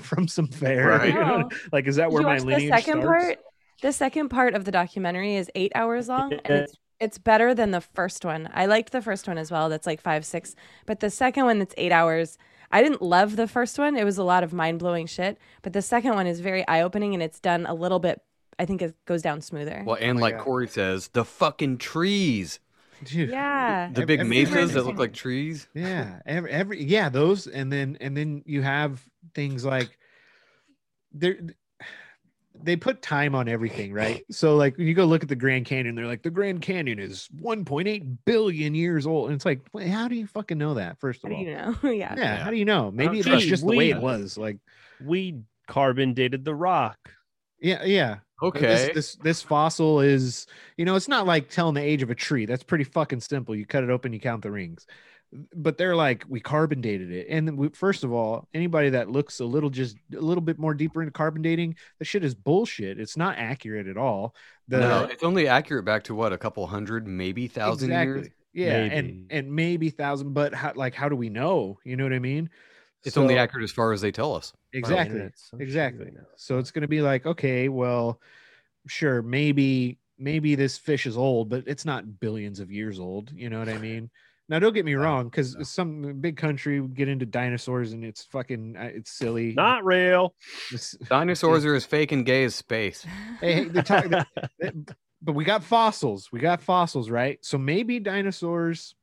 from some fair? Right. You know? Like, is that Did where my lineage the second starts? Part, the second part of the documentary is eight hours long, and it's it's better than the first one. I liked the first one as well. That's like five, six, but the second one that's eight hours. I didn't love the first one. It was a lot of mind blowing shit, but the second one is very eye opening, and it's done a little bit. I think it goes down smoother. Well, and oh like God. Corey says, the fucking trees. Dude. Yeah. The big every, mesas that look like trees. Yeah. Every, every yeah, those and then and then you have things like there they put time on everything, right? So like when you go look at the Grand Canyon, they're like, the Grand Canyon is one point eight billion years old. And it's like, well, how do you fucking know that? First of all, you know? yeah. yeah. Yeah. How do you know? Maybe it's just we, the way it was. Like we carbon dated the rock. Yeah. Yeah. Okay. This, this this fossil is, you know, it's not like telling the age of a tree. That's pretty fucking simple. You cut it open, you count the rings. But they're like, we carbon dated it. And we, first of all, anybody that looks a little just a little bit more deeper into carbon dating, the shit is bullshit. It's not accurate at all. The, no, it's only accurate back to what, a couple hundred, maybe thousand exactly. years. Yeah, maybe. and and maybe thousand. But how, like, how do we know? You know what I mean? It's so, only accurate as far as they tell us. Exactly. Wow, so exactly. So it's going to be like, okay, well, sure, maybe maybe this fish is old, but it's not billions of years old. You know what I mean? Now, don't get me wrong, because some big country would get into dinosaurs and it's fucking, it's silly. Not real. It's, dinosaurs are as fake and gay as space. Hey, hey they're talking, they, but we got fossils. We got fossils, right? So maybe dinosaurs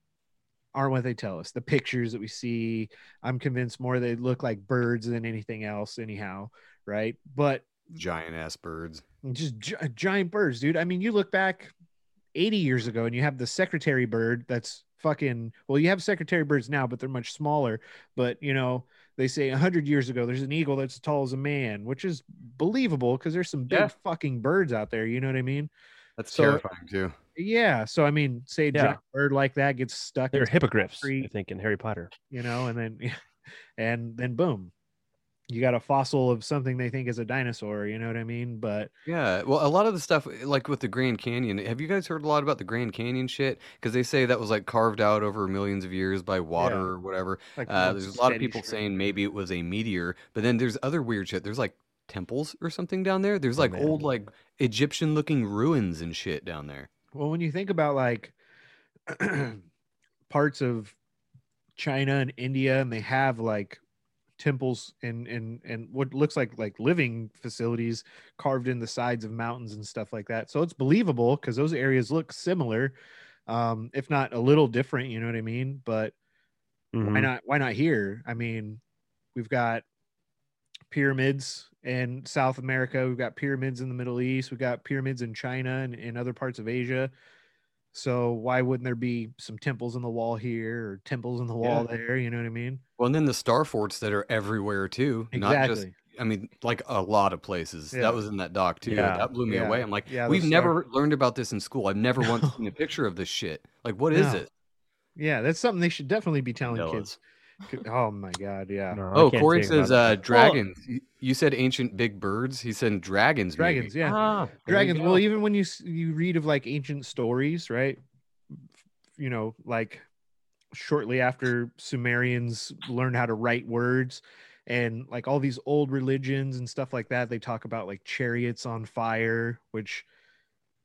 aren't what they tell us. The pictures that we see, I'm convinced more they look like birds than anything else anyhow, right? But giant ass birds. Just gi- giant birds, dude. I mean, you look back eighty years ago and you have the secretary bird that's fucking, well, you have secretary birds now, but they're much smaller. But you know, they say one hundred years ago there's an eagle that's as tall as a man, which is believable because there's some big yeah. fucking birds out there, you know what I mean? That's so terrifying too. Yeah, so I mean, say a yeah. giant bird like that gets stuck, they're hippogriffs, I think, in Harry Potter, you know, and then and then boom, you got a fossil of something they think is a dinosaur, you know what I mean? But yeah, well, a lot of the stuff, like with the Grand Canyon, have you guys heard a lot about the Grand Canyon shit? Because they say that was like carved out over millions of years by water yeah. or whatever. Like, uh, there's a lot of people shit. saying maybe it was a meteor, but then there's other weird shit. There's like temples or something down there. There's like oh, old like Egyptian looking ruins and shit down there. Well, when you think about like parts of China and India, and they have like temples and and and what looks like like living facilities carved in the sides of mountains and stuff like that, so it's believable because those areas look similar, um if not a little different, you know what I mean? But mm-hmm. why not why not here? I mean, we've got pyramids in South America, we've got pyramids in the Middle East, we've got pyramids in China and in other parts of Asia. So why wouldn't there be some temples in the wall here or temples in the wall yeah. there? You know what I mean? Well, and then the star forts that are everywhere too. Exactly. Not just, I mean, like a lot of places. Yeah. That was in that doc too. Yeah. That blew me yeah. away. I'm like, yeah, we've never star- learned about this in school. I've never once seen a picture of this shit. Like, what no. is it? Yeah, that's something they should definitely be telling no, kids. Oh my god, yeah. No, oh, Corey says uh, dragons. Well, you said ancient big birds. He said dragons. Dragons, maybe. yeah. Ah, dragons. Well, even when you you read of like ancient stories, right? You know, like shortly after Sumerians learned how to write words, and like all these old religions and stuff like that, they talk about like chariots on fire, which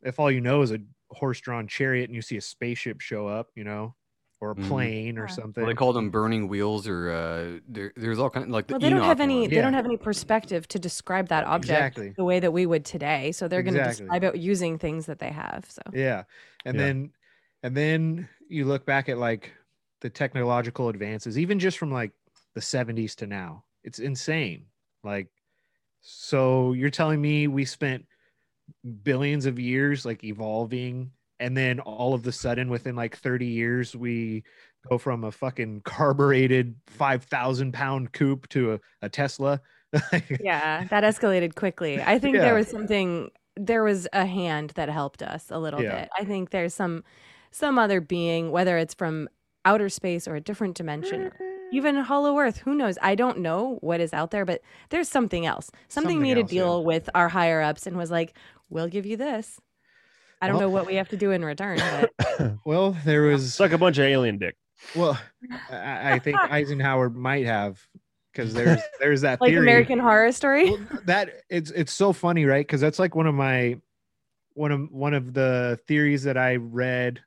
if all you know is a horse-drawn chariot and you see a spaceship show up, you know, or a plane mm-hmm. or something. Well, they call them burning wheels, or uh, there, there's all kind of like. The well, they don't have any. One. They yeah. don't have any perspective to describe that object exactly. the way that we would today. So they're going to exactly. describe it using things that they have. So yeah, and yeah. then, and then you look back at like the technological advances, even just from like the seventies to now. It's insane. Like, so you're telling me we spent billions of years like evolving. And then all of the sudden, within like thirty years, we go from a fucking carbureted five thousand pound coupe to a, a Tesla. Yeah, that escalated quickly. I think yeah. there was something, there was a hand that helped us a little yeah. bit. I think there's some, some other being, whether it's from outer space or a different dimension, or even Hollow Earth, who knows? I don't know what is out there, but there's something else. Something, something made else, a deal yeah. with our higher ups and was like, we'll give you this. I don't well, know what we have to do in return. But... Well, there was suck like a bunch of alien dick. Well, I, I think Eisenhower might have, because there's there's that like theory. American Horror Story. Well, that it's it's so funny, right? Because that's like one of my one of one of the theories that I read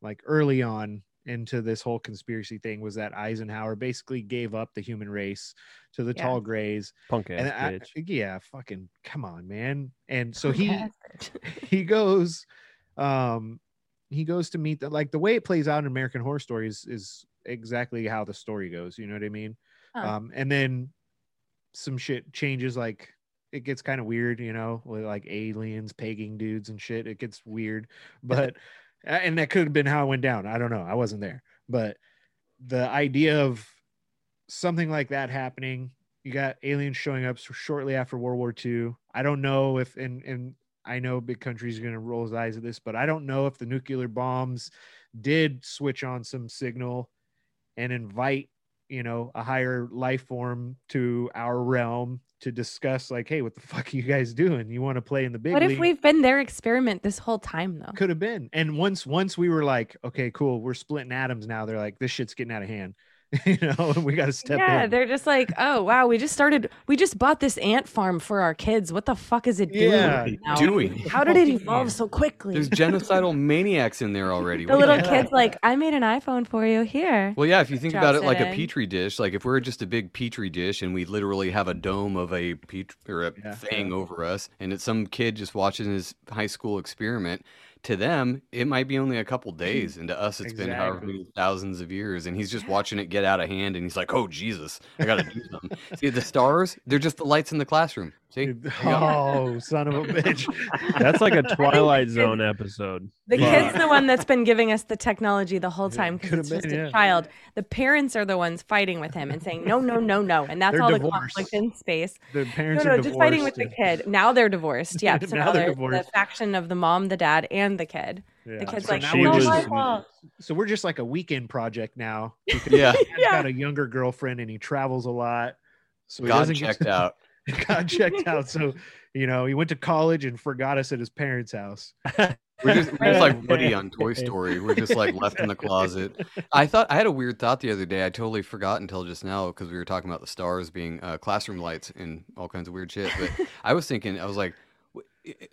like early on into this whole conspiracy thing, was that Eisenhower basically gave up the human race to the yeah. tall grays. Punk ass and bitch. I, yeah, fucking come on, man. And so he he goes, um, he goes to meet that. Like the way it plays out in American Horror Story is, is exactly how the story goes. You know what I mean? Huh. Um, and then some shit changes, like it gets kind of weird, you know, with like aliens pegging dudes and shit. It gets weird, but and that could have been how it went down. I don't know. I wasn't there, but the idea of something like that happening, you got aliens showing up shortly after World War Two. I don't know if, and and I know big countries are going to roll his eyes at this, but I don't know if the nuclear bombs did switch on some signal and invite, you know, a higher life form to our realm to discuss like, hey, what the fuck are you guys doing? You want to play in the big league? What if we've been their experiment this whole time though? Could have been. And once, once we were like, okay, cool, we're splitting atoms now. They're like, this shit's getting out of hand. You know, we got to step yeah, in. Yeah, they're just like, oh, wow, we just started, we just bought this ant farm for our kids. What the fuck is it doing? Yeah, now? doing. How did it evolve so quickly? There's genocidal maniacs in there already. The what little kid's like, I made an iPhone for you here. Well, yeah, if you think Drops about it like in. a Petri dish, like if we're just a big Petri dish and we literally have a dome of a Petri or a yeah. thing over us, and it's some kid just watching his high school experiment. To them, it might be only a couple days, and to us, it's exactly. been however many thousands of years. And he's just watching it get out of hand, and he's like, "Oh Jesus, I gotta do something." See the stars—they're just the lights in the classroom. See? Oh, son of a bitch! That's like a Twilight Zone episode. The yeah. kid's the one that's been giving us the technology the whole time because it's just been, a yeah. child. The parents are the ones fighting with him and saying, "No, no, no, no," and that's they're all divorced. The conflict in space. The parents no, no, are just divorced. Fighting with the kid. Now they're divorced. Yeah, so now, now they're divorced. The faction of the mom, the dad, and the kid yeah. the kid's so like no, was, my fault. So we're just like a weekend project now because yeah he's yeah. got a younger girlfriend and he travels a lot, so he got doesn't checked get, out got checked out so you know he went to college and forgot us at his parents' house. We're just, we're just like Woody on Toy Story. We're just like left in the closet. I thought I had a weird thought the other day. I totally forgot until just now because we were talking about the stars being uh, classroom lights and all kinds of weird shit, but I was thinking I was like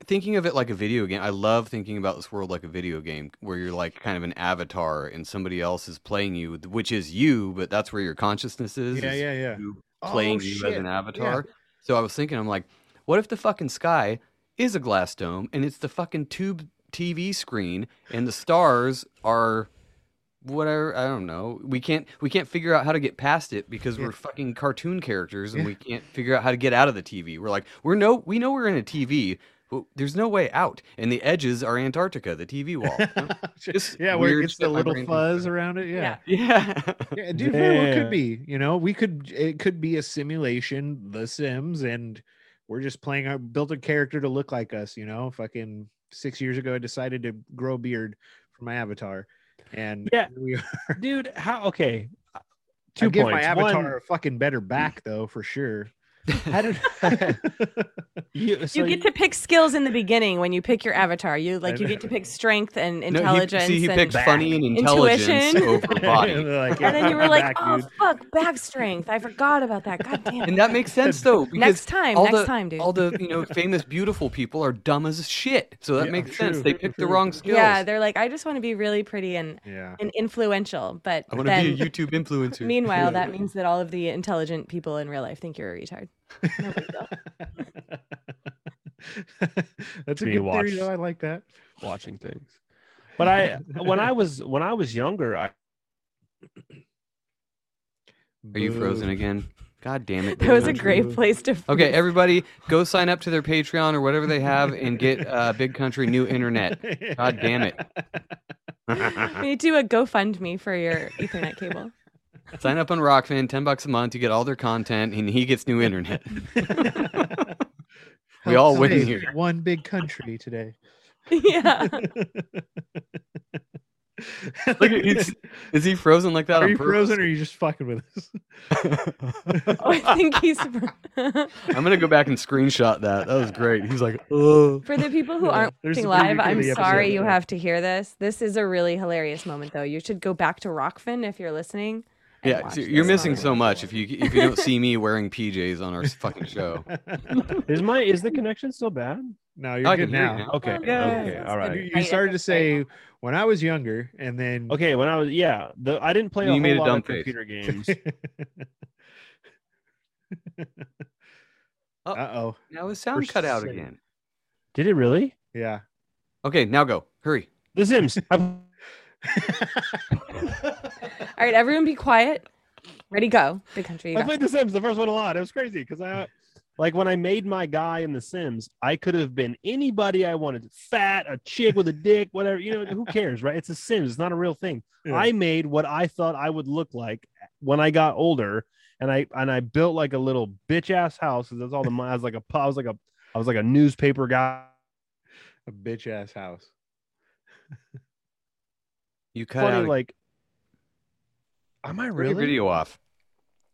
thinking of it like a video game. I love thinking about this world like a video game where you're like kind of an avatar and somebody else is playing you, which is you, but that's where your consciousness is. Yeah, is yeah, yeah. You playing oh, you shit. as an avatar. Yeah. So I was thinking, I'm like, what if the fucking sky is a glass dome and it's the fucking tube T V screen and the stars are whatever, I don't know. We can't we can't figure out how to get past it because yeah. we're fucking cartoon characters and yeah. we can't figure out how to get out of the T V. We're like, we're no we know we're in a T V. Well, there's no way out, and the edges are Antarctica, the T V wall. You know? Just yeah, where it gets the little fuzz around it. Yeah, yeah, yeah. yeah dude, yeah. Well, it could be. You know, we could. It could be a simulation, The Sims, and we're just playing our built a character to look like us. You know, fucking six years ago, I decided to grow a beard for my avatar, and yeah, here we are. Dude, how okay? Two I give points. My avatar One... a fucking better back though, for sure. I don't you, so you get you, to pick skills in the beginning when you pick your avatar. You like you get to pick strength and intelligence. No, he, see, he and picks funny and intelligence over body. Like, yeah, and then you were like, back, "Oh dude. fuck, back strength! I forgot about that. God damn it!" And that makes sense though. Next time, next the, time, dude. All the you know famous beautiful people are dumb as shit, so that yeah, makes true, sense. They picked true. the wrong skills. Yeah, they're like, "I just want to be really pretty and yeah. and influential," but I want to be a YouTube influencer. Meanwhile, that means that all of the intelligent people in real life think you're a retard. No big deal. That's a good watch, theory though. I like that, watching things. But I when I was when I was younger I Are you frozen again? God damn it. That was a great place to freeze. Okay, everybody go sign up to their Patreon or whatever they have and get uh, Big Country New Internet. God damn it. We need to do a GoFundMe for your Ethernet cable. Sign up on Rockfin, ten bucks a month. You get all their content, and he gets new internet. We all win here. One big country today. Yeah. Look, is he frozen like that? Are on you purpose? Frozen, or are you just fucking with us? Oh, I think he's. I'm gonna go back and screenshot that. That was great. He's like, oh. For the people who aren't yeah, watching live, I'm sorry episode. you have to hear this. This is a really hilarious moment, though. You should go back to Rockfin if you're listening. Yeah, so you're missing moment. so much if you if you don't see me wearing P Js on our fucking show. Is my is the connection still bad? No, you're I good now. now. Okay, yeah, okay, all right. You, you started to say when I was younger, and then okay, when I was yeah, the, I didn't play a whole made a lot of face. computer games. uh oh, now his sound We're cut out sick. again. Did it really? Yeah. Okay, now go. Hurry. The Sims. All right, everyone be quiet. Ready, go. Big Country. I played The Sims, the first one a lot. It was crazy because I Like when I made my guy in The Sims, I could have been anybody I wanted. Fat, a chick with a dick, whatever. You know, who cares, right? It's a Sims. It's not a real thing. Yeah. I made what I thought I would look like when I got older. And I and I built like a little bitch ass house. That's all the money. I was like a I was like a I was like a newspaper guy. A bitch ass house. You cut Funny, out a... like. Am I really? Turn your video off.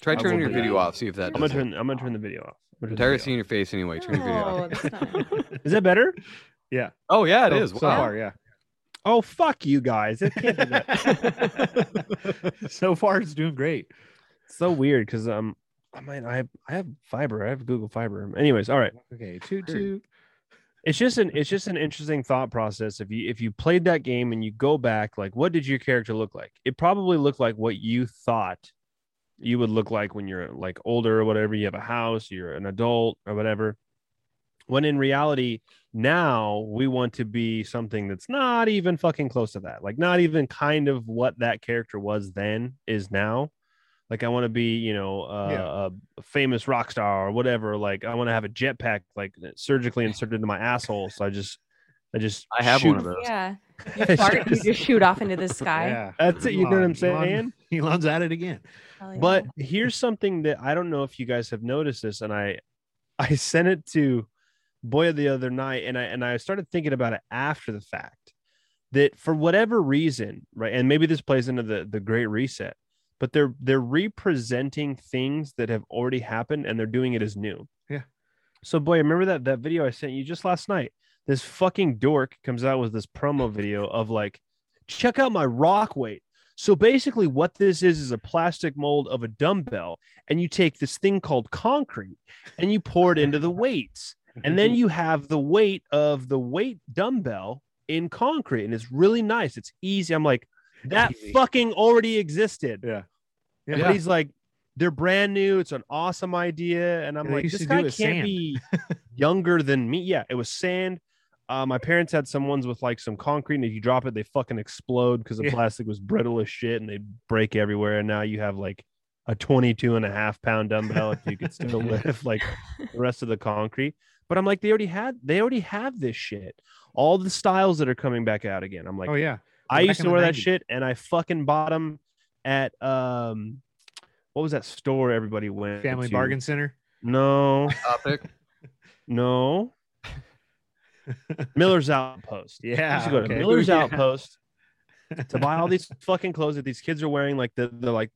Try turning your video off. See if that. I'm gonna turn. I'm gonna turn the video off. I'm tired of seeing your face anyway. Turn your video off. Is that better? Yeah. Oh yeah, it is. So far, yeah. Oh fuck you guys! It can't do that. So far, it's doing great. So weird because um I might I have I have fiber I have Google Fiber anyways all right okay two two it's just an it's just an interesting thought process. If you if you played that game and you go back, like, what did your character look like? It probably looked like what you thought you would look like when you're like older or whatever. You have a house, you're an adult or whatever, when in reality now we want to be something that's not even fucking close to that, like not even kind of what that character was then is now. Like, I want to be, you know, uh, yeah. a famous rock star or whatever. Like, I want to have a jetpack, like, surgically inserted into my asshole. So I just, I just, I have shoot. one of those. Yeah. You fart, just... you just shoot off into the sky. Yeah. That's it. You Elon, know what I'm saying? Elon, Elon's at it again. Yeah. But here's something that I don't know if you guys have noticed this. And I, I sent it to Boya the other night, and I, and I started thinking about it after the fact that for whatever reason, right. And maybe this plays into the, the Great Reset. But they're they're representing things that have already happened, and they're doing it as new. Yeah. So, boy, remember that that video I sent you just last night? This fucking dork comes out with this promo video of like, check out my rock weight. So basically what this is is a plastic mold of a dumbbell, and you take this thing called concrete, and you pour it into the weights. And then you have the weight of the weight dumbbell in concrete, and it's really nice. It's easy. I'm like, that easy. Fucking already existed. Yeah. Yeah. But he's like, they're brand new. It's an awesome idea. And I'm yeah, like, this guy can't sand. be younger than me. Yeah, it was sand. Uh, my parents had some ones with like some concrete, and if you drop it, they fucking explode because the yeah. plastic was brittle as shit and they break everywhere. And now you have like a twenty-two and a half pound dumbbell if you could still lift like the rest of the concrete. But I'm like, they already had, they already have this shit. All the styles that are coming back out again. I'm like, oh yeah. I used to wear that shit, and I fucking bought them at, um, what was that store everybody went Family to? Bargain Center? No. Topic? No. Miller's Outpost. Yeah. I used to go okay. to Miller's yeah. Outpost to buy all these fucking clothes that these kids are wearing. Like, they're, they're like,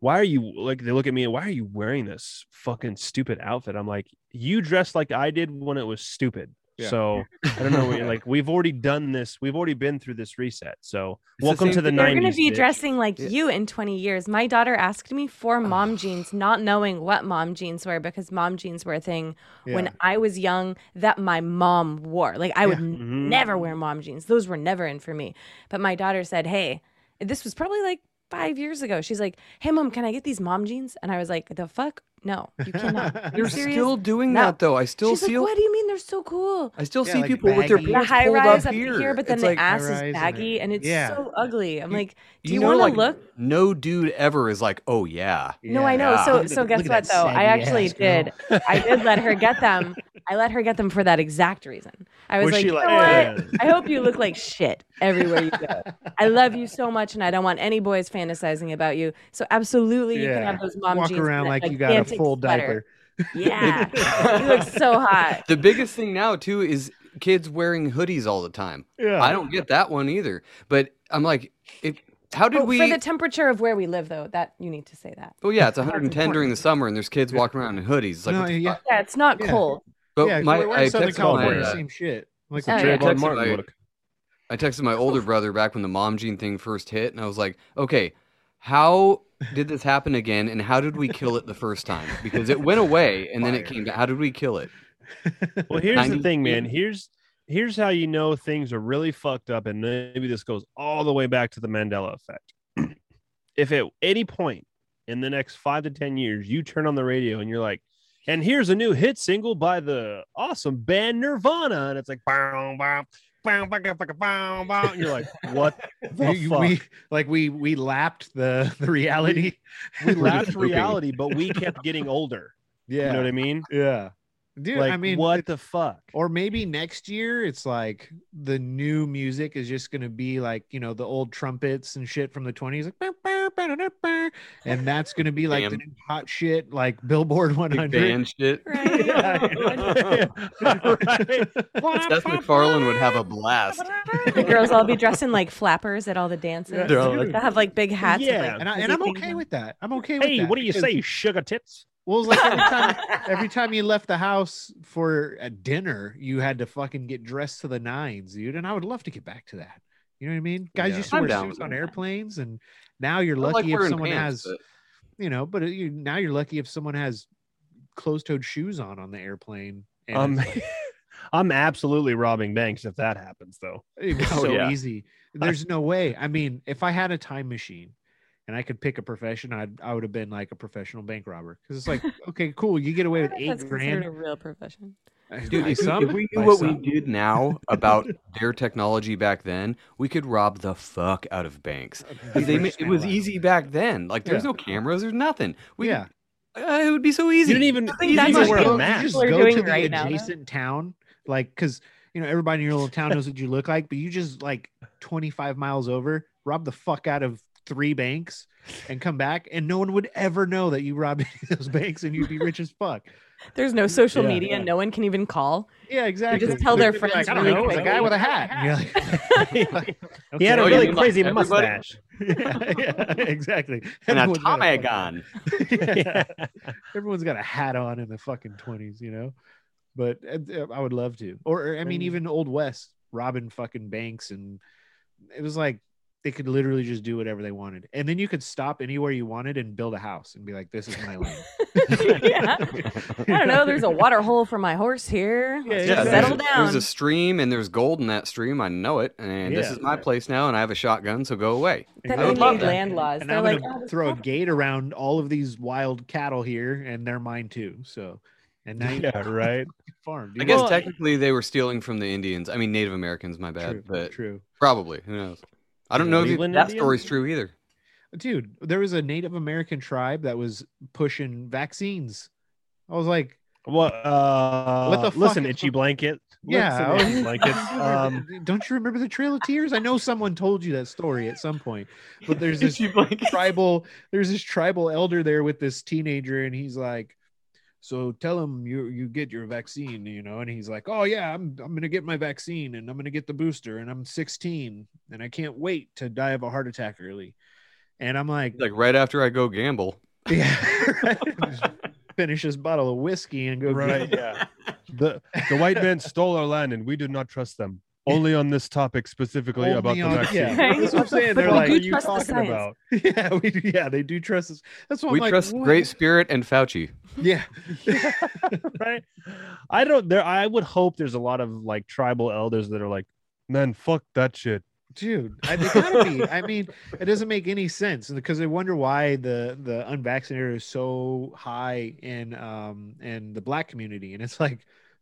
why are you, like, they look at me, and why are you wearing this fucking stupid outfit? I'm like, you dressed like I did when it was stupid. Yeah. So I don't know. We, like we've already done this. We've already been through this reset. So it's welcome the to the nineties. We're going to be bitch. dressing like yeah. you in twenty years. My daughter asked me for mom jeans, not knowing what mom jeans were, because mom jeans were a thing yeah. when I was young that my mom wore. Like I yeah. would mm-hmm. never wear mom jeans. Those were never in for me. But my daughter said, hey, this was probably like five years ago. She's like, hey, mom, can I get these mom jeans? And I was like, the fuck? No, you cannot. You're serious? Still doing no. that though. I still She's see. Like, what do you mean? They're so cool. I still yeah, see like people baggy. with their pants the high pulled rise up here, here but then it's the like, ass is baggy and, and it's yeah. so ugly. I'm you, like, do you, you know, want to like, look? No dude ever is like, oh yeah. yeah. No, I know. Yeah. So, so guess what though? I actually did. I did let her get them. I let her get them for that exact reason. I was, was like, you know like yeah. what? I hope you look like shit everywhere you go. I love you so much, and I don't want any boys fantasizing about you. So absolutely, you yeah. can have those mom Walk jeans. Walk around like you got a full sweater. Diaper. Yeah, you look so hot. The biggest thing now too is kids wearing hoodies all the time. Yeah, I don't get that one either. But I'm like, if how did oh, we? For the temperature of where we live, though, that you need to say that. Oh yeah, it's one hundred ten during the summer, and there's kids walking around in hoodies. It's like, no, yeah. yeah, it's not yeah. cold. But yeah, my, I texted my, uh, same shit. Like oh, yeah. I, texted my, I texted my older brother back when the mom gene thing first hit, and I was like, okay, how did this happen again, and how did we kill it the first time? Because it went away, and then it came back. How did we kill it? Well, here's the thing, man. Here's here's how you know things are really fucked up, and maybe this goes all the way back to the Mandela effect. If at any point in the next five to ten years, you turn on the radio, and you're like, and here's a new hit single by the awesome band Nirvana. And it's like, bow, bow, bow, bow, bow, bow. And you're like, what the you, fuck? We, like, we we lapped the, the reality. We, we lapped reality, but we kept getting older. Yeah. You know what I mean? Yeah. Dude, like, I mean, what the fuck? Or maybe next year it's like the new music is just going to be like, you know, the old trumpets and shit from the twenties. Like, bah, bah, bah, bah, bah, and that's going to be like Damn. the new hot shit, like Billboard one hundred. Big band shit. Right. Yeah. Yeah. Right. Seth MacFarlane would have a blast. The girls all be dressing like flappers at all the dances. They're all like, they'll have like big hats. Yeah. And, like, and, I, and I'm okay them. with that. I'm okay hey, with that. Hey, what do you say, sugar tits? Well, it was like every time, every time you left the house for a dinner, you had to fucking get dressed to the nines, dude. And I would love to get back to that. You know what I mean? Guys yeah, used to I'm wear suits on airplanes, and now you're lucky like if someone pants, has, but... you know, but you, now you're lucky if someone has closed-toed shoes on on the airplane. And um, like... I'm absolutely robbing banks if that happens, though. It was oh, so yeah. easy. There's no way. I mean, if I had a time machine and I could pick a profession, I'd, I would have been like a professional bank robber. Because it's like, okay, cool. You get away with eight grand. That's a real profession. Dude, if, some, if we knew what some. we did now about their technology back then, we could rob the fuck out of banks. Okay. They, it was easy back then. Like, there's yeah. no cameras. There's nothing. We, yeah. Uh, it would be so easy. You didn't even, I think you that's just, go, you just go to the right adjacent now, town. Like, because, you know, everybody in your little town knows what you look like. But you just, like, twenty-five miles over, rob the fuck out of three banks and come back, and no one would ever know that you robbed those banks, and you'd be rich as fuck. There's no social yeah, media. Yeah. No one can even call. Yeah, exactly. They just tell They're their friends. Like, I don't really know. It was a guy with a hat. hat. Like, okay. He had a really oh, crazy like mustache. yeah, yeah, exactly. And a tomagon. yeah. Everyone's got a hat on in the fucking twenties, you know? But uh, I would love to. Or, I mean, even Old West, robbing fucking banks. And it was like, they could literally just do whatever they wanted. And then you could stop anywhere you wanted and build a house and be like, this is my land. yeah. I don't know. There's a water hole for my horse here. Yeah, yeah. Settle down. There's a stream and there's gold in that stream. I know it. And yeah, this is my right. place now. And I have a shotgun. So go away. That's I love land laws. And I'm like, oh, throw a gate around all of these wild cattle here, and they're mine too. So, and now you yeah, right. farm. I guess well, technically they were stealing from the Indians. I mean, Native Americans, my bad. True, but true. Probably. Who knows? I don't know if that Indian? story's true either. Dude, there was a Native American tribe that was pushing vaccines. I was like, "What? Uh, what the fuck? Listen, itchy fuck? blanket. Yeah, listen, itchy blankets. Um, don't you remember the Trail of Tears? I know someone told you that story at some point. But there's this tribal, there's this tribal elder there with this teenager, and he's like, so tell him you you get your vaccine, you know, and he's like, oh yeah, I'm I'm gonna get my vaccine and I'm gonna get the booster and I'm sixteen and I can't wait to die of a heart attack early. And I'm like, like right after I go gamble, yeah, right? Finish this bottle of whiskey and go right. Gamble. Yeah, the the white men stole our land and we do not trust them. Only on this topic specifically Only about on, the vaccine. Yeah. Right. That's what I'm saying. They're like, what are you talking about? Yeah, we, yeah, they do trust us. That's what we I'm like, trust. What? Great Spirit and Fauci. Yeah, yeah. Right. I don't. There, I would hope there's a lot of like tribal elders that are like, man, fuck that shit, dude. I, they gotta be. I mean, it doesn't make any sense because they wonder why the the unvaccinated is so high in um in the black community, and it's like,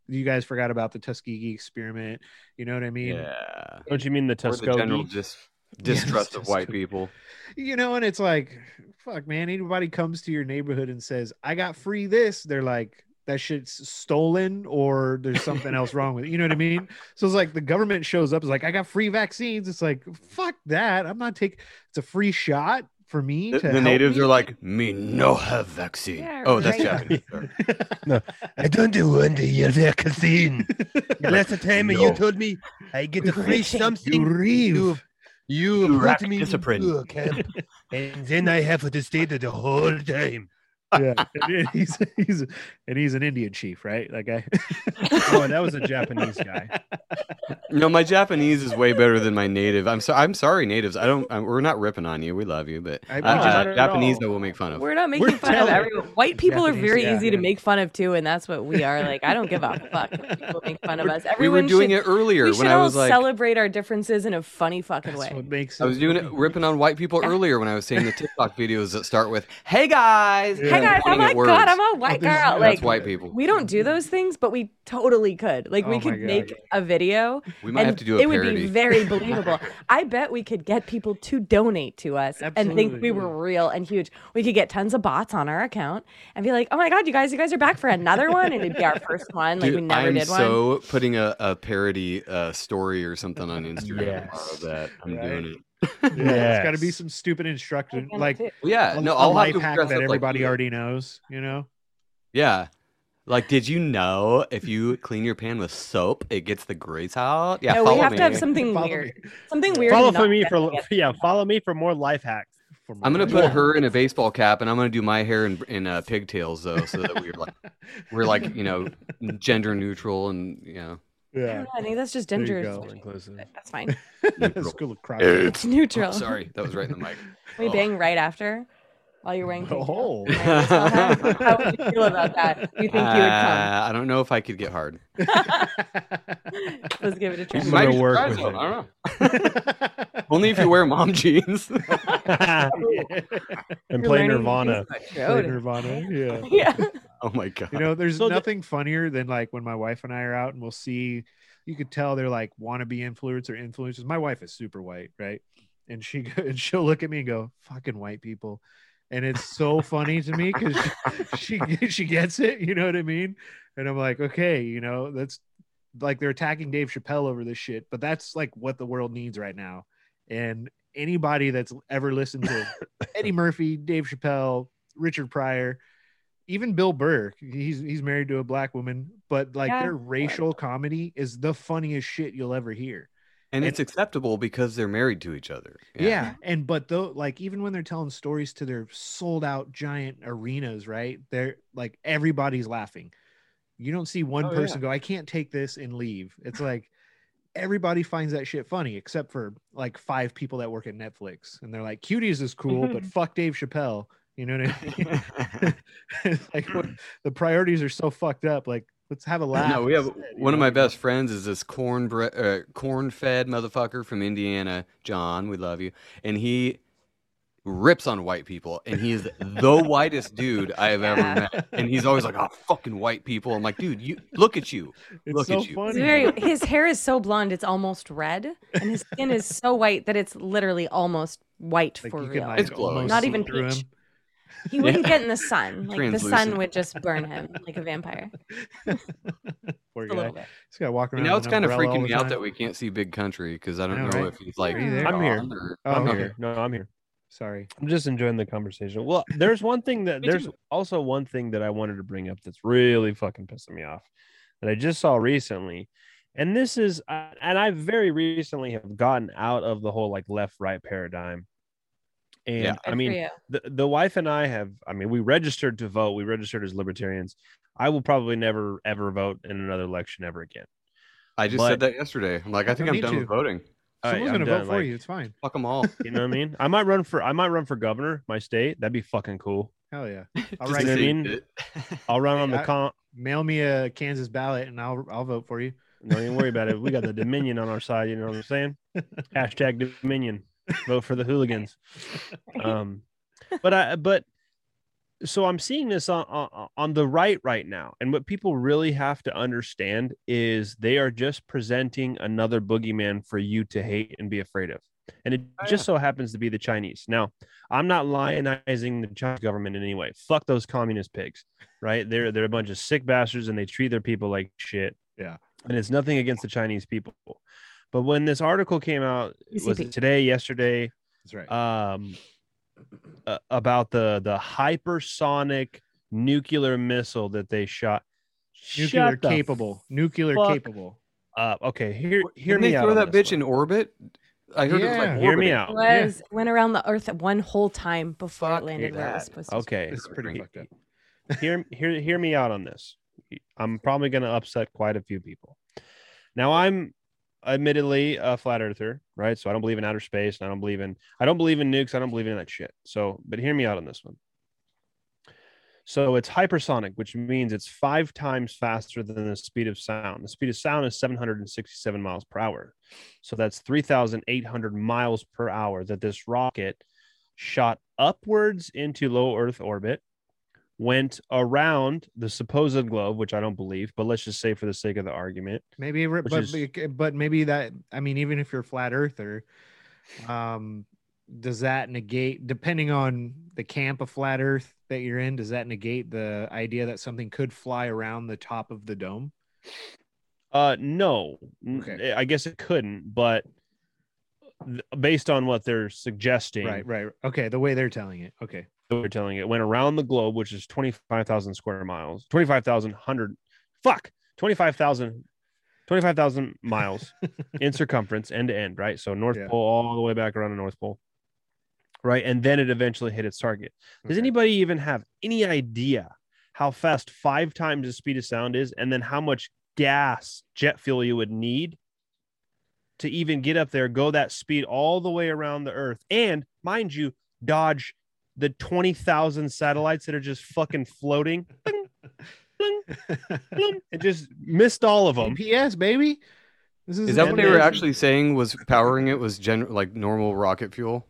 you guys forgot about the Tuskegee experiment. You know what I mean? Yeah. Don't you mean the Tuskegee? Or the general dis- distrust yeah, of white people. You know, and it's like, fuck, man. Anybody comes to your neighborhood and says, I got free this. They're like, that shit's stolen or there's something else wrong with it. You know what I mean? So it's like the government shows up. It's like, I got free vaccines. It's like, fuck that. I'm not taking, it's a free shot. For me, the, to the natives me. are like, me no have vaccine. Yeah, oh, that's right. Japanese. No, I don't want your vaccine. Last time no. you told me I get to free something. You you brought me to a camp, and then I have to stay there the whole time. Yeah, and he's he's and he's an Indian chief, right? That guy. Oh, and that was a Japanese guy. No, my Japanese is way better than my native. I'm sorry. I'm sorry, natives. I don't. I'm, we're not ripping on you. We love you, but I, uh, uh, Japanese that will make fun of. We're not making we're fun of everyone. White people Japanese, are very yeah, easy yeah. to make fun of too, and that's what we are. Like, I don't give a fuck when people make fun of us. Everyone we were doing should, it earlier we when I was like, celebrate our differences in a funny fucking that's way. What makes I was doing it ripping on white people earlier when I was saying the TikTok videos that start with "Hey guys." Yeah. Hey my god, oh my god, I'm a white girl. Yeah, like, that's white people. We don't do those things, but we totally could. Like, oh we could make a video. We might and have to do a it parody. It would be very believable. I bet we could get people to donate to us Absolutely. and think we were real and huge. We could get tons of bots on our account and be like, oh my god, you guys, you guys are back for another one, and it'd be our first one. Dude, like we never I'm did one. So putting a, a parody uh, story or something on Instagram yes. tomorrow that I'm right. doing it. Yeah, it's got to be some stupid instruction, like well, yeah, no, I'll life hack that everybody like, already knows, you know. Yeah, like did you know if you clean your pan with soap, it gets the grease out? Yeah, no, we have me. to have something follow weird, me. something weird. Follow for me for yeah, follow me for more life hacks. More I'm gonna put yeah. her in a baseball cap, and I'm gonna do my hair in in uh, pigtails though, so that we're like we're like you know gender neutral and you know. Yeah, I, don't know, I think that's just dangerous. That's fine. Neutral. It's neutral. Oh, sorry, that was right in the mic. We oh. bang right after while you're wearing. Oh, how would you feel about that? You think uh, you would come? I don't know if I could get hard. Let's give it a try. You might work with it. It. I don't know. Only if you wear mom jeans. yeah. And play Nirvana. Play Nirvana. Yeah. Yeah. Oh my god! You know, there's so nothing the- funnier than like when my wife and I are out and we'll see. You could tell they're like wannabe influencers. Influencers. My wife is super white, right? And she and she'll look at me and go, "Fucking white people," and it's so funny to me because she, she she gets it. You know what I mean? And I'm like, okay, you know, that's like they're attacking Dave Chappelle over this shit, but that's like what the world needs right now. And anybody that's ever listened to Eddie Murphy, Dave Chappelle, Richard Pryor. Even Bill Burr, he's he's married to a black woman, but like yeah. their racial comedy is the funniest shit you'll ever hear. And, and it's acceptable because they're married to each other. Yeah. yeah. And but though like even when they're telling stories to their sold out giant arenas, right? They're like everybody's laughing. You don't see one oh, person yeah. go, I can't take this and leave. It's like everybody finds that shit funny except for like five people that work at Netflix. And they're like, Cuties is cool, but fuck Dave Chappelle. You know what I mean? It's like what, the priorities are so fucked up. Like, let's have a laugh. No, we have one of my best friends is this corn bre- uh, corn-fed motherfucker from Indiana, John. We love you, and he rips on white people, and he is the whitest dude I have ever met. And he's always like, "Oh, fucking white people." I'm like, dude, you look at you, it's look so at you. Funny. Very, his hair is so blonde, it's almost red, and his skin is so white that it's literally almost white like for real. Can, like, it's glowing, not even peach. Him. He wouldn't yeah. get in the sun. Like the sun would just burn him like a vampire. Poor guy. A little bit. He's got to walk around. You now it's kind of freaking me out that we can't see Big Country because I don't I know, know right? if he's like. I'm here. Or, oh, I'm here. here. No, I'm here. Sorry, I'm just enjoying the conversation. Well, there's one thing that there's also one thing that I wanted to bring up that's really fucking pissing me off that I just saw recently, and this is uh, and I very recently have gotten out of the whole like left right paradigm. And yeah, I mean, the, the wife and I have, I mean, we registered to vote. We registered as libertarians. I will probably never, ever vote in another election ever again. I just but, said that yesterday. I'm like, I think I'm done to. with voting. Someone's going to vote for like, you. It's fine. Fuck them all. You know what I mean? I might run for, I might run for governor, my state. That'd be fucking cool. Hell yeah. I'll run, I mean? I'll run hey, on the con. Mail me a Kansas ballot and I'll, I'll vote for you. Don't even worry about it. We got the Dominion on our side. You know what I'm saying? Hashtag Dominion. Vote for the hooligans. Um, but I, but so I'm seeing this on, on, on the right right now. And what people really have to understand is they are just presenting another boogeyman for you to hate and be afraid of. And it oh, just yeah. so happens to be the Chinese. Now, I'm not lionizing the Chinese government in any way. Fuck those communist pigs, right? They're, they're a bunch of sick bastards and they treat their people like shit. Yeah. And it's nothing against the Chinese people. But when this article came out, was it today, yesterday? That's right. Um, uh, about the the hypersonic nuclear missile that they shot. Nuclear Shut capable. Nuclear capable. Uh, okay, hear hear me out. Did they throw that bitch one. in orbit? I heard yeah. it was like hear orbit. me out. It was, yeah. Went around the Earth one whole time before Fuck it landed where it was supposed to. Okay, it's pretty fucked up. Hear hear hear me out on this. I'm probably going to upset quite a few people. Now I'm. Admittedly, a flat earther, right? So I don't believe in outer space, and I don't believe in I don't believe in nukes. I don't believe in that shit. So, but hear me out on this one. So it's hypersonic, which means it's five times faster than the speed of sound. The speed of sound is seven hundred sixty-seven miles per hour. So that's three thousand eight hundred miles per hour that this rocket shot upwards into low Earth orbit, went around the supposed globe, which I don't believe, but let's just say for the sake of the argument. Maybe, but, is, but maybe that, I mean, even if you're a flat earther, um, does that negate, depending on the camp of flat earth that you're in, does that negate the idea that something could fly around the top of the dome? Uh, no, okay. I guess it couldn't, but based on what they're suggesting. Right, right. Okay, the way they're telling it. Okay. They're telling it went around the globe, which is twenty-five thousand square miles, twenty-five thousand one hundred, fuck, twenty-five thousand, twenty-five thousand miles in circumference, end to end, right? So North yeah. Pole all the way back around the North Pole, right? And then it eventually hit its target. Does okay. anybody even have any idea how fast five times the speed of sound is, and then how much gas, jet fuel you would need to even get up there, go that speed all the way around the Earth, and mind you, dodge the twenty thousand satellites that are just fucking floating? It just missed all of them. G P S, baby. This is, is that what they were actually saying was powering it was gen- like normal rocket fuel?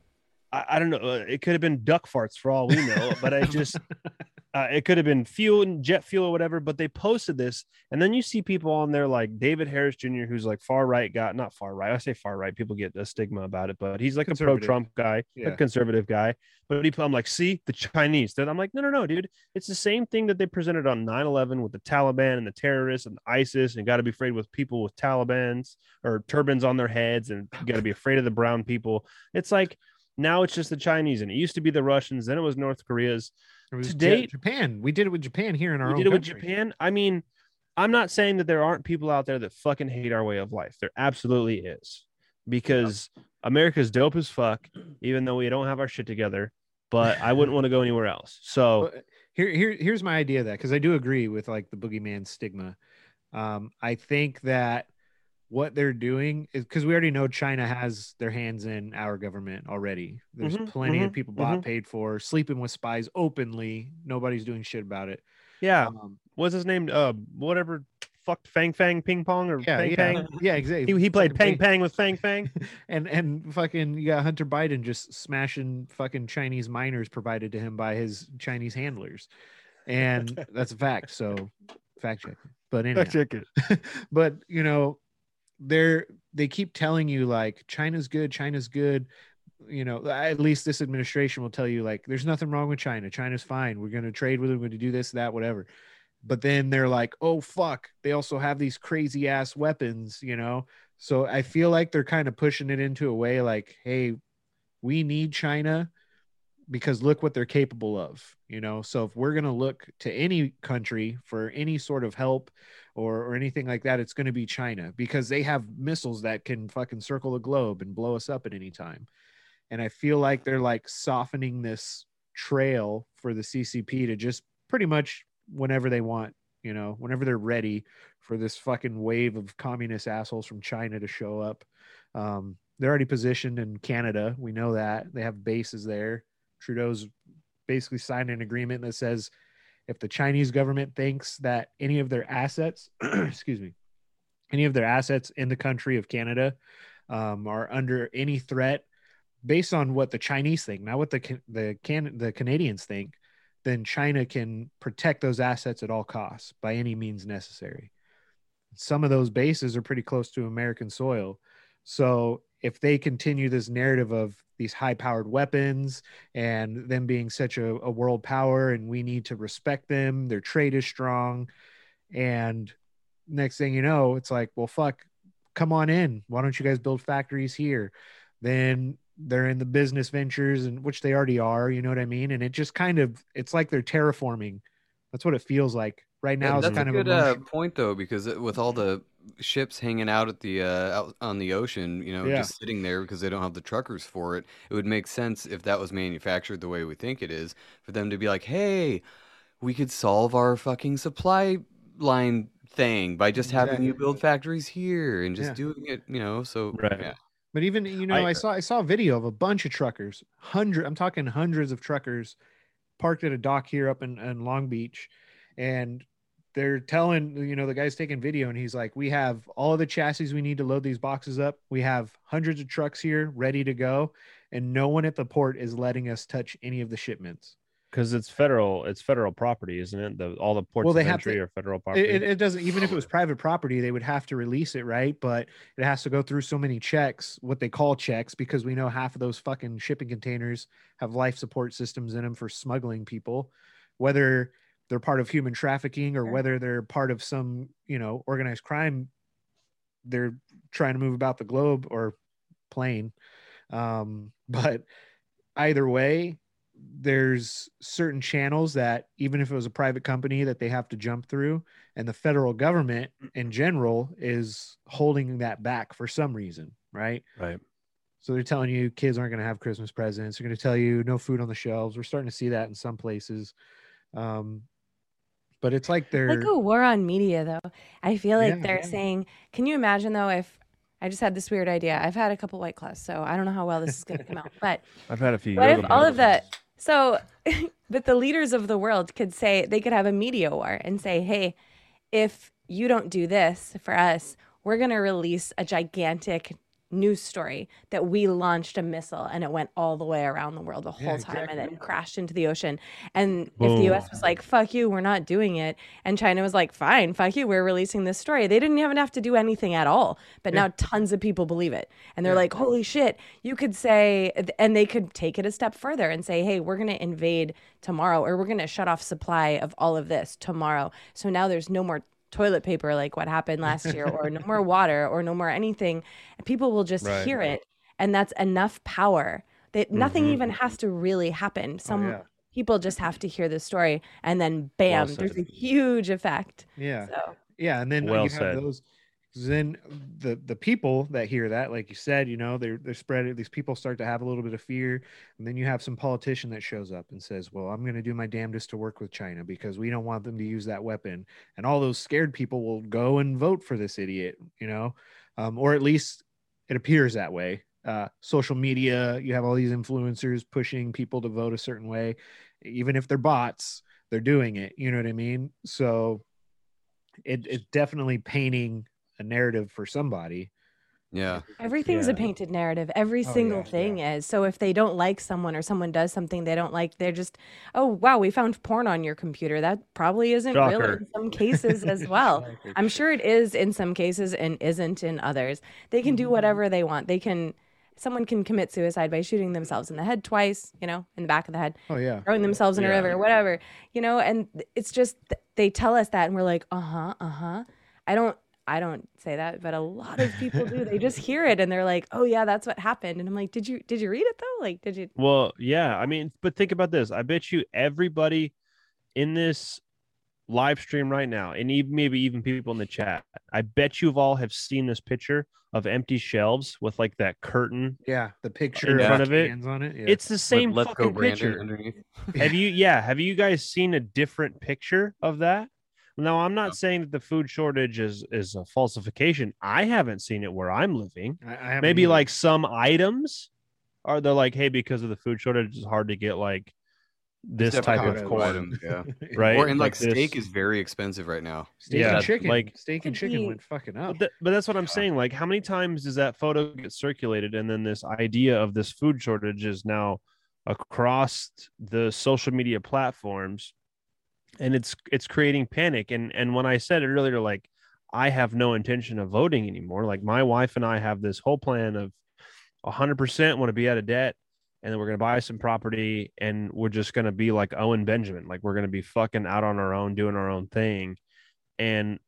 I, I don't know. It could have been duck farts for all we know, but I just, uh, it could have been fuel and jet fuel or whatever, but they posted this. And then you see people on there like David Harris Junior, who's like far right guy, not far right. I say far right. People get a stigma about it, but he's like a pro-Trump guy, yeah. a conservative guy. But he, I'm like, see, the Chinese. Then I'm like, no, no, no, dude. It's the same thing that they presented on nine eleven with the Taliban and the terrorists and ISIS, and got to be afraid with people with Talibans or turbans on their heads, and got to be afraid of the brown people. It's like, now it's just the Chinese, and it used to be the Russians. Then it was North Korea's. It was Today, Japan. We did it with Japan here in our own country. We did it with Japan. I mean, I'm not saying that there aren't people out there that fucking hate our way of life. There absolutely is, because yeah. America's dope as fuck, even though we don't have our shit together. But I wouldn't want to go anywhere else. So here, here, here's my idea of that, because I do agree with like the boogeyman stigma. Um, I think that what they're doing is, because we already know China has their hands in our government already. There's mm-hmm, plenty mm-hmm, of people bought, mm-hmm. paid for, sleeping with spies openly. Nobody's doing shit about it. Yeah. Um, What's his name? Uh, whatever. Fucked Fang Fang Ping Pong or yeah, Fang yeah. Fang. Yeah, exactly. He, he played Pang Pang with Fang Fang. and and fucking you got Hunter Biden just smashing fucking Chinese minors provided to him by his Chinese handlers. And that's a fact. So fact check. But anyhow. Fact check it. But you know, they're they keep telling you like China's good, China's good. You know, at least this administration will tell you like there's nothing wrong with China. China's fine. We're going to trade with them. We're going to do this, that, whatever. But then they're like, oh fuck, they also have these crazy ass weapons, you know? So I feel like they're kind of pushing it into a way like, hey, we need China because look what they're capable of, you know? So if we're going to look to any country for any sort of help or, or anything like that, it's going to be China, because they have missiles that can fucking circle the globe and blow us up at any time. And I feel like they're like softening this trail for the C C P to just pretty much whenever they want, you know, whenever they're ready for this fucking wave of communist assholes from China to show up. Um, they're already positioned in Canada. We know that they have bases there. Trudeau's basically signed an agreement that says if the Chinese government thinks that any of their assets, excuse me, any of their assets in the country of Canada um, are under any threat based on what the Chinese think, not what the, the, Can- the Canadians think, then China can protect those assets at all costs by any means necessary. Some of those bases are pretty close to American soil. So if they continue this narrative of these high-powered weapons and them being such a, a world power and we need to respect them, their trade is strong, and next thing you know, it's like, well, fuck, come on in. Why don't you guys build factories here? Then they're in the business ventures, and which they already are, you know what I mean? And it just kind of, it's like they're terraforming. That's what it feels like right now. Yeah, that's kind a good of a uh, point though, because with all the ships hanging out at the, uh, out on the ocean, you know, yeah. just sitting there because they don't have the truckers for it. It would make sense if that was manufactured the way we think it is for them to be like, hey, we could solve our fucking supply line thing by just having exactly. you build factories here and just yeah. doing it, you know? So, right. yeah. But even, you know, I, I saw I saw a video of a bunch of truckers, hundred, I'm talking hundreds of truckers parked at a dock here up in, in Long Beach. And they're telling, you know, the guy's taking video and he's like, we have all of the chassis we need to load these boxes up. We have hundreds of trucks here ready to go. And no one at the port is letting us touch any of the shipments. Because it's federal, it's federal property, isn't it? The, all the ports well, they of entry to, are federal property. It, it doesn't, even if it was private property, they would have to release it, right? But it has to go through so many checks, what they call checks, because we know half of those fucking shipping containers have life support systems in them for smuggling people, whether they're part of human trafficking or whether they're part of some, you know, organized crime. They're trying to move about the globe or plane, um, but either way. There's certain channels that even if it was a private company that they have to jump through, and the federal government in general is holding that back for some reason. Right. Right. So they're telling you kids aren't going to have Christmas presents. They're going to tell you no food on the shelves. We're starting to see that in some places. Um, but it's like they're like a war on media though. I feel like yeah, they're yeah. saying, can you imagine though, if I just had this weird idea. I've had a couple White Claws, so I don't know how well this is going to come out, but I've had a few. What if all of that? So that the leaders of the world could say, they could have a media war and say, hey, if you don't do this for us, we're going to release a gigantic news story that we launched a missile and it went all the way around the world the whole yeah, exactly. time and then crashed into the ocean. And Whoa. If the U S was like, fuck you, we're not doing it. And China was like, fine, fuck you, we're releasing this story. They didn't even have to do anything at all. But yeah. now tons of people believe it. And they're yeah. like, holy shit, you could say, and they could take it a step further and say, hey, we're going to invade tomorrow, or we're going to shut off supply of all of this tomorrow. So now there's no more toilet paper like what happened last year, or no more water, or no more anything. People will just right, hear right. it, and that's enough power that mm-hmm. nothing even has to really happen. Some oh, yeah. people just have to hear the story, and then bam, well there's a huge effect. Yeah, so. yeah, and then well you have said. those. Then the the people that hear that, like you said, you know, they're they're spreading. These people start to have a little bit of fear, and then you have some politician that shows up and says, "Well, I'm going to do my damnedest to work with China because we don't want them to use that weapon." And all those scared people will go and vote for this idiot, you know, um, or at least it appears that way. Uh, social media, you have all these influencers pushing people to vote a certain way, even if they're bots, they're doing it. You know what I mean? So it it's definitely painting a narrative for somebody. Yeah. Everything's yeah. a painted narrative. Every oh, single yeah, thing yeah. is. So if they don't like someone, or someone does something they don't like, they're just, oh, wow, we found porn on your computer. That probably isn't Shocker. Real in some cases as well. I'm sure it is in some cases and isn't in others. They can do whatever they want. They can, someone can commit suicide by shooting themselves in the head twice, you know, in the back of the head. Oh, yeah. Throwing themselves in yeah. a river, whatever, you know, and it's just, they tell us that and we're like, uh-huh, uh-huh. I don't, I don't say that, but a lot of people do. They just hear it and they're like, "Oh yeah, that's what happened." And I'm like, "Did you did you read it though? Like, did you?" Well, yeah. I mean, but think about this. I bet you everybody in this live stream right now, and even, maybe even people in the chat, I bet you all have seen this picture of empty shelves with like that curtain. Yeah, the picture in yeah. front of it. Hands on it. Yeah. It's the same with fucking picture. Underneath. Have you? Yeah. Have you guys seen a different picture of that? No, I'm not saying that the food shortage is, is a falsification. I haven't seen it where I'm living. I, I Maybe either. Like some items are they're like, hey, because of the food shortage, it's hard to get like this Except type of corn. Yeah. Right. Or and like, like steak this. Is very expensive right now. Steak yeah, and chicken. Like steak and chicken went fucking up. But, th- but that's what I'm saying. Like, how many times does that photo get circulated? And then this idea of this food shortage is now across the social media platforms. And it's it's creating panic. And and when I said it earlier, like, I have no intention of voting anymore. Like, my wife and I have this whole plan of one hundred percent want to be out of debt. And then we're going to buy some property. And we're just going to be like Owen Benjamin. Like, we're going to be fucking out on our own, doing our own thing. And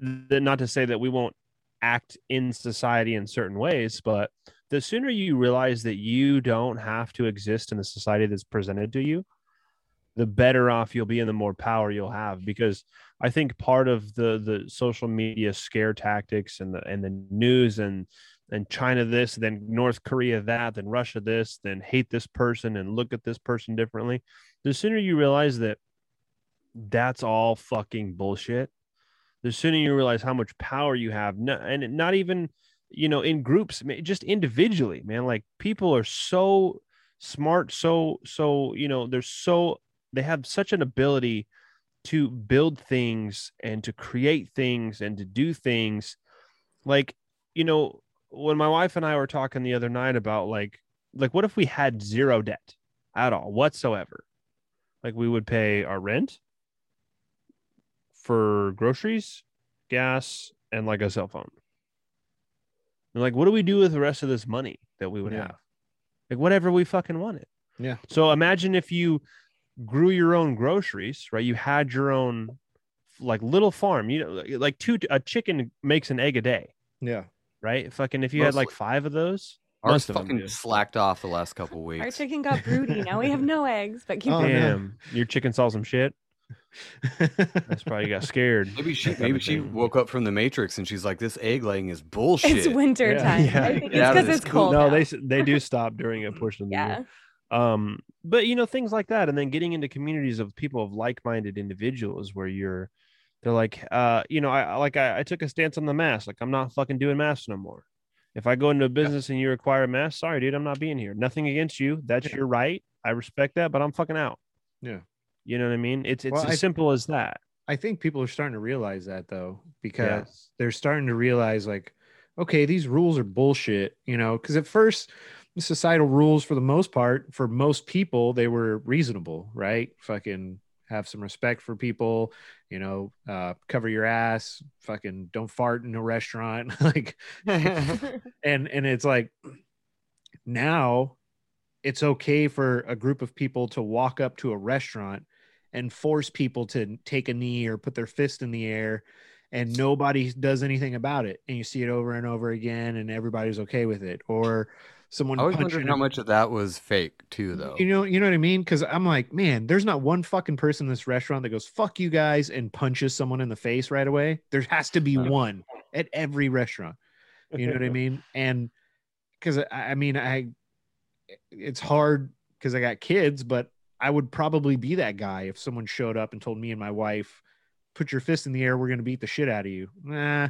th- not to say that we won't act in society in certain ways. But the sooner you realize that you don't have to exist in the society that's presented to you, the better off you'll be and the more power you'll have, because I think part of the the social media scare tactics and the and the news and and China this, then North Korea that, then Russia this, then hate this person and look at this person differently. The sooner you realize that that's all fucking bullshit, the sooner you realize how much power you have, and not even, you know, in groups, just individually, man. Like, people are so smart, so so you know, they're so they have such an ability to build things and to create things and to do things. Like, you know, when my wife and I were talking the other night about like, like what if we had zero debt at all whatsoever? Like we would pay our rent for groceries, gas, and like a cell phone. And like, what do we do with the rest of this money that we would yeah. have? Like whatever we fucking wanted. Yeah. So imagine if you grew your own groceries, right? You had your own like little farm, you know, like two, a chicken makes an egg a day. Yeah. Right. Fucking if you Mostly. had like five of those. Ours fucking them, slacked off the last couple of weeks. Our chicken got broody. Now we have no eggs, but keep oh, damn. No. Your chicken saw some shit. That's probably got scared. Maybe she maybe she woke up from the Matrix and she's like, "This egg laying is bullshit." It's winter yeah. time. Yeah. I think yeah. it's because it's cold. No, now. they they do stop during a portion of the yeah. year. Um, but you know things like that, and then getting into communities of people of like-minded individuals where you're, they're like, uh, you know, I like I, I took a stance on the mask. Like I'm not fucking doing masks no more. If I go into a business yeah. and you require a mask, sorry, dude, I'm not being here. Nothing against you. That's yeah. your right. I respect that, but I'm fucking out. Yeah. You know what I mean? It's it's well, as I, simple as that. I think people are starting to realize that, though, because yes. they're starting to realize, like, okay, these rules are bullshit, you know, because at first, societal rules, for the most part, for most people, they were reasonable, right? Fucking have some respect for people, you know, uh, cover your ass, fucking don't fart in a restaurant. Like, and and it's like now it's okay for a group of people to walk up to a restaurant and force people to take a knee or put their fist in the air, and nobody does anything about it. And you see it over and over again, and everybody's okay with it. Or someone. I was wondering how much of that was fake too, though. You know, you know what I mean? Cause I'm like, man, there's not one fucking person in this restaurant that goes, fuck you guys, and punches someone in the face right away. There has to be one at every restaurant. You know what I mean? And cause I mean, I, it's hard because I got kids, but I would probably be that guy if someone showed up and told me and my wife, put your fist in the air, we're going to beat the shit out of you. Nah,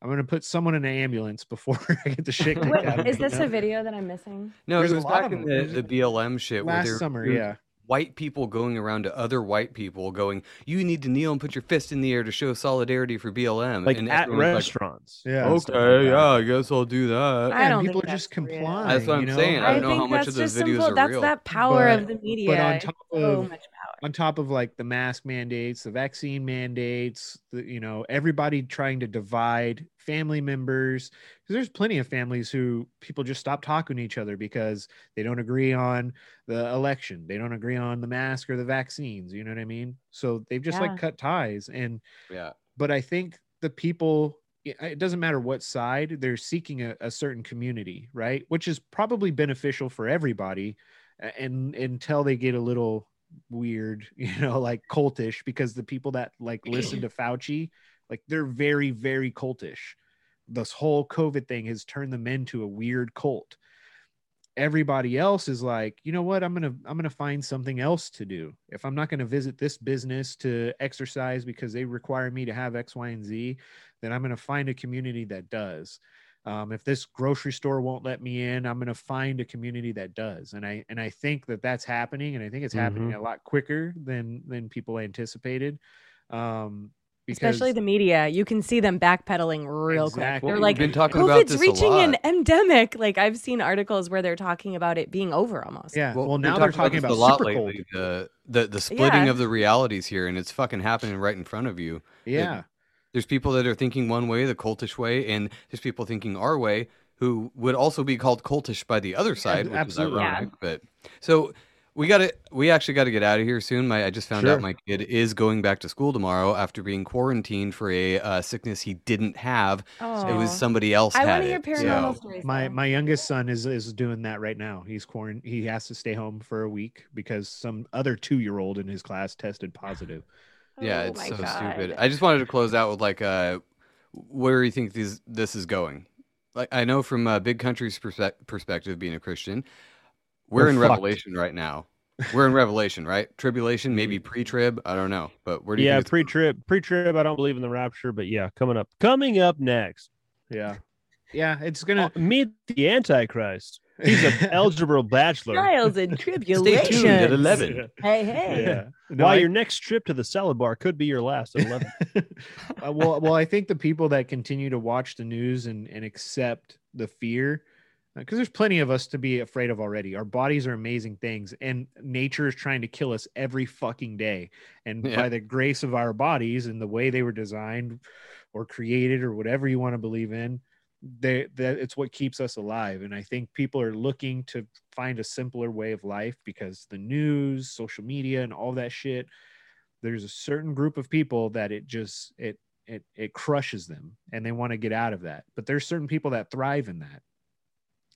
I'm going to put someone in an ambulance before I get the shit kicked Wait, out of me. Is this a video that I'm missing? No, There's it was back in the, the B L M shit. Last where summer, yeah. White people going around to other white people going, you need to kneel and put your fist in the air to show solidarity for B L M. Like and at restaurants. Like, yeah. Okay. Yeah. I guess I'll do that. I don't and people think are just complying. That's what I'm you know? saying. I, I don't know how much of those videos simple. are that's real. That's that power but, of the media. But on top of, so much power. on top of like the mask mandates, the vaccine mandates, the, you know, everybody trying to divide family members. Because there's plenty of families who people just stop talking to each other because they don't agree on the election. They don't agree on the mask or the vaccines. You know what I mean? So they've just yeah. like cut ties. And yeah, but I think the people, it doesn't matter what side, they're seeking a, a certain community, right? Which is probably beneficial for everybody, and until they get a little weird, you know, like cultish, because the people that like listen to Fauci, like they're very, very cultish. This whole COVID thing has turned them into a weird cult. Everybody else is like, you know what? I'm going to, I'm going to find something else to do. If I'm not going to visit this business to exercise because they require me to have X, Y, and Z, then I'm going to find a community that does. Um, if this grocery store won't let me in, I'm going to find a community that does. And I, and I think that that's happening. And I think it's mm-hmm. happening a lot quicker than, than people anticipated. Um, Because Especially the media, you can see them backpedaling real exactly. quick. They're like, COVID's reaching an endemic. Like I've seen articles where they're talking about it being over almost. Yeah. Well, well now they're talking about, about super cold. Lately, the, the the splitting yeah. of the realities here, and it's fucking happening right in front of you. Yeah. It, there's people that are thinking one way, the cultish way, and there's people thinking our way, who would also be called cultish by the other side, yeah, which absolutely. is ironic. Yeah. But so. We got to. We actually got to get out of here soon. My, I just found sure. out my kid is going back to school tomorrow after being quarantined for a uh, sickness he didn't have. Aww. It was somebody else. I had want to hear paranormal so. stories. My my youngest son is is doing that right now. He's quarant. He has to stay home for a week because some other two year old in his class tested positive. Yeah, oh, it's so God. stupid. I just wanted to close out with like, uh, where do you think these this is going? Like, I know from uh, Big Country's perspe- perspective, being a Christian. We're, We're in fucked. Revelation right now. We're in Revelation, right? Tribulation, maybe pre-trib. I don't know. But where do you Yeah, pre-trib. Pre-trib, I don't believe in the rapture, but yeah, coming up. Coming up next. Yeah. Yeah, it's going to oh, meet the Antichrist. He's an algebra bachelor. Trials and tribulations. Stay tuned at eleven. Yeah. Hey, hey. Yeah. No, Why I... your next trip to the salad bar could be your last at eleven. uh, well, well, I think the people that continue to watch the news and, and accept the fear because there's plenty of us to be afraid of already. Our bodies are amazing things, and nature is trying to kill us every fucking day. And yeah. by the grace of our bodies and the way they were designed or created or whatever you want to believe in, they, that it's what keeps us alive. And I think people are looking to find a simpler way of life because the news, social media, and all that shit, there's a certain group of people that it just, it, it, it crushes them and they want to get out of that. But there's certain people that thrive in that.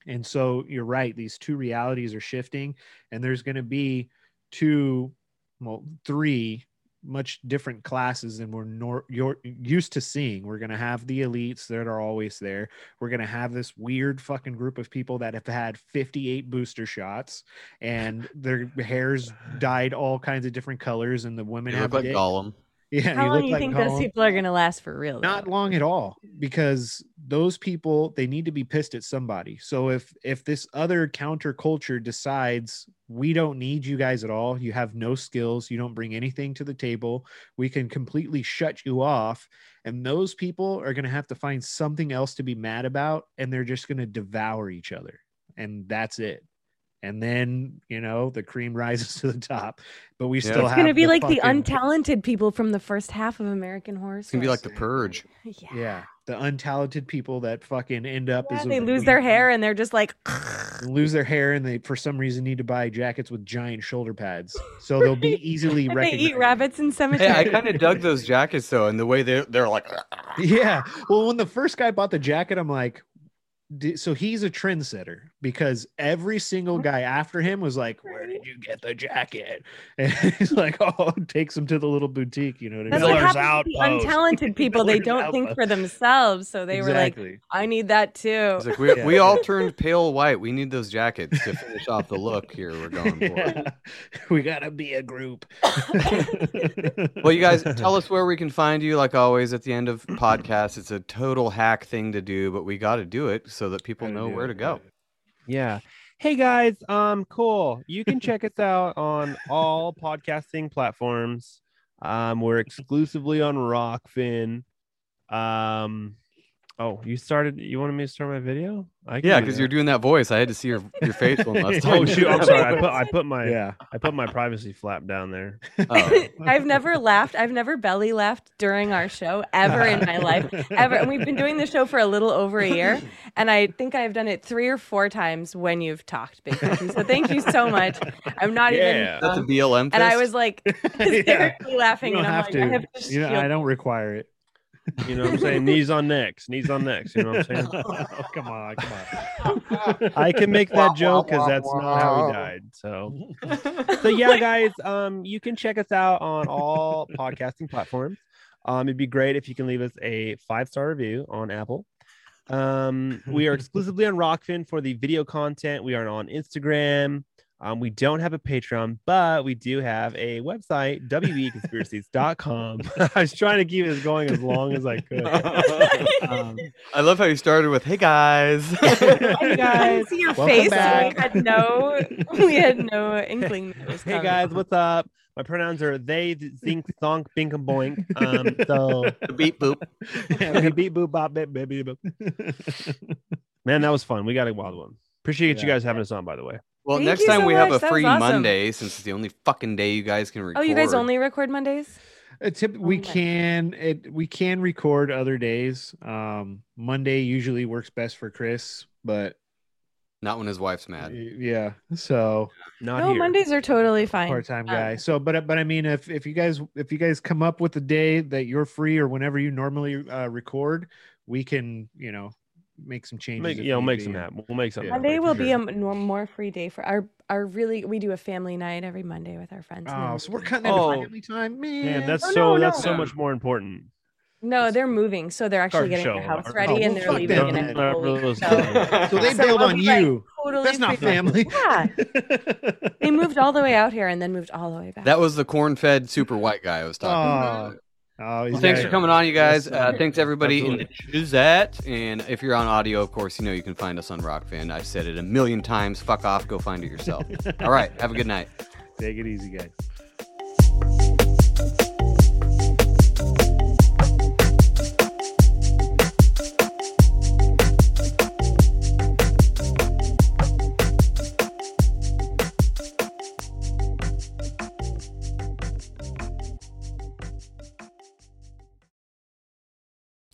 And so you're right. These two realities are shifting, and there's going to be two, well, three much different classes than we're nor- you're used to seeing. We're going to have the elites that are always there. We're going to have this weird fucking group of people that have had fifty-eight booster shots and their hair's dyed all kinds of different colors, and the women have like Gollum. Yeah, how long do you like think home. Those people are going to last for real? Though? Not long at all, because those people, they need to be pissed at somebody. So if if this other counterculture decides we don't need you guys at all, you have no skills, you don't bring anything to the table, we can completely shut you off, and those people are going to have to find something else to be mad about, and they're just going to devour each other, and that's it. And then, you know, the cream rises to the top, but we yeah. still it's have. It's going to be the like fucking... the untalented people from the first half of American Horror Story. It's going to be like The Purge. Yeah. yeah. The untalented people that fucking end up. Yeah, as they a... lose their hair and they're just like. Lose their hair and they, for some reason, need to buy jackets with giant shoulder pads. So they'll be easily and recognized. They eat rabbits in cemeteries. Hey, I kind of dug those jackets, though, and the way they're, they're like. Yeah. Well, when the first guy bought the jacket, I'm like. So he's a trendsetter, because every single guy after him was like, where did you get the jacket? And he's like, oh, takes him to the little boutique, you know what I mean? That's what happens to the untalented people. They don't think for themselves, so they exactly. were like, I need that too. It's like, we, yeah. we all turned pale white. We need those jackets to finish off the look here we're going for. Yeah. We gotta be a group. Well, you guys, tell us where we can find you. Like always at the end of podcasts, it's a total hack thing to do, but we gotta do it so that people know where to go. Yeah. Hey guys, um, cool. You can check us out on all podcasting platforms. Um, we're exclusively on Rockfin. Um, oh, you started. You wanted me to start my video? I yeah, because you're doing that voice. I had to see your your face one last time. Oh shoot! I'm sorry. I put I put my yeah. I put my privacy flap down there. Oh. I've never laughed. I've never belly laughed during our show ever in my life ever. And we've been doing the show for a little over a year, and I think I've done it three or four times when you've talked, Big Cookie. So thank you so much. I'm not yeah. even. Um, That's a B L M. Fist? And I was like hysterically yeah. laughing, and I'm have like, to. I have to. You know, I don't require it. You know what I'm saying? Knees on necks, knees on necks. You know what I'm saying? Oh, come on, come on. I can make that joke because that's not how we died. So, so yeah, guys, um, you can check us out on all podcasting platforms. Um, it'd be great if you can leave us a five-star review on Apple. Um, we are exclusively on Rockfin for the video content. We are on Instagram. Um, we don't have a Patreon, but we do have a website, w b conspiracies dot com. I was trying to keep it going as long as I could. Um, I love how you started with, hey, guys. Hey, guys. I see your welcome face. Back. We had no, we had no inkling. That was hey, guys, what's up? My pronouns are they, zinc, thonk, bink, and boink. Um, so beep, boop. Yeah, beep, boop, bop, beep, baby, boop. Man, that was fun. We got a wild one. Appreciate yeah. you guys having us on, by the way. Well, thank next time so we much. Have a that free awesome. Monday, since it's the only fucking day you guys can record. Oh, you guys only record Mondays? A tip, oh, we Monday. can it, we can record other days. Um, Monday usually works best for Chris, but not when his wife's mad. Yeah, so not no here. Mondays are totally fine. Part-time guy. Um, so, but but I mean, if if you guys if you guys come up with a day that you're free or whenever you normally uh, record, we can you know. make some changes. Make, yeah, we'll make some happen. We'll make something. Monday will sure. be a more free day for our our really. We do a family night every Monday with our friends. Oh, so we're cutting into oh, family time, man. man that's oh, so no, that's no. so much more important. No, they're moving, so they're actually getting their house ready, oh, and they're leaving. Them, in no, so. so they bailed so on you. Like, totally that's not family. Yeah, they moved all the way out here and then moved all the way back. That was the corn-fed super white guy I was talking oh. about. Oh, well, thanks for coming on, you guys. Uh, thanks, everybody in the chat. And if you're on audio, of course, you know you can find us on Rockfin. I've said it a million times. Fuck off. Go find it yourself. All right. Have a good night. Take it easy, guys.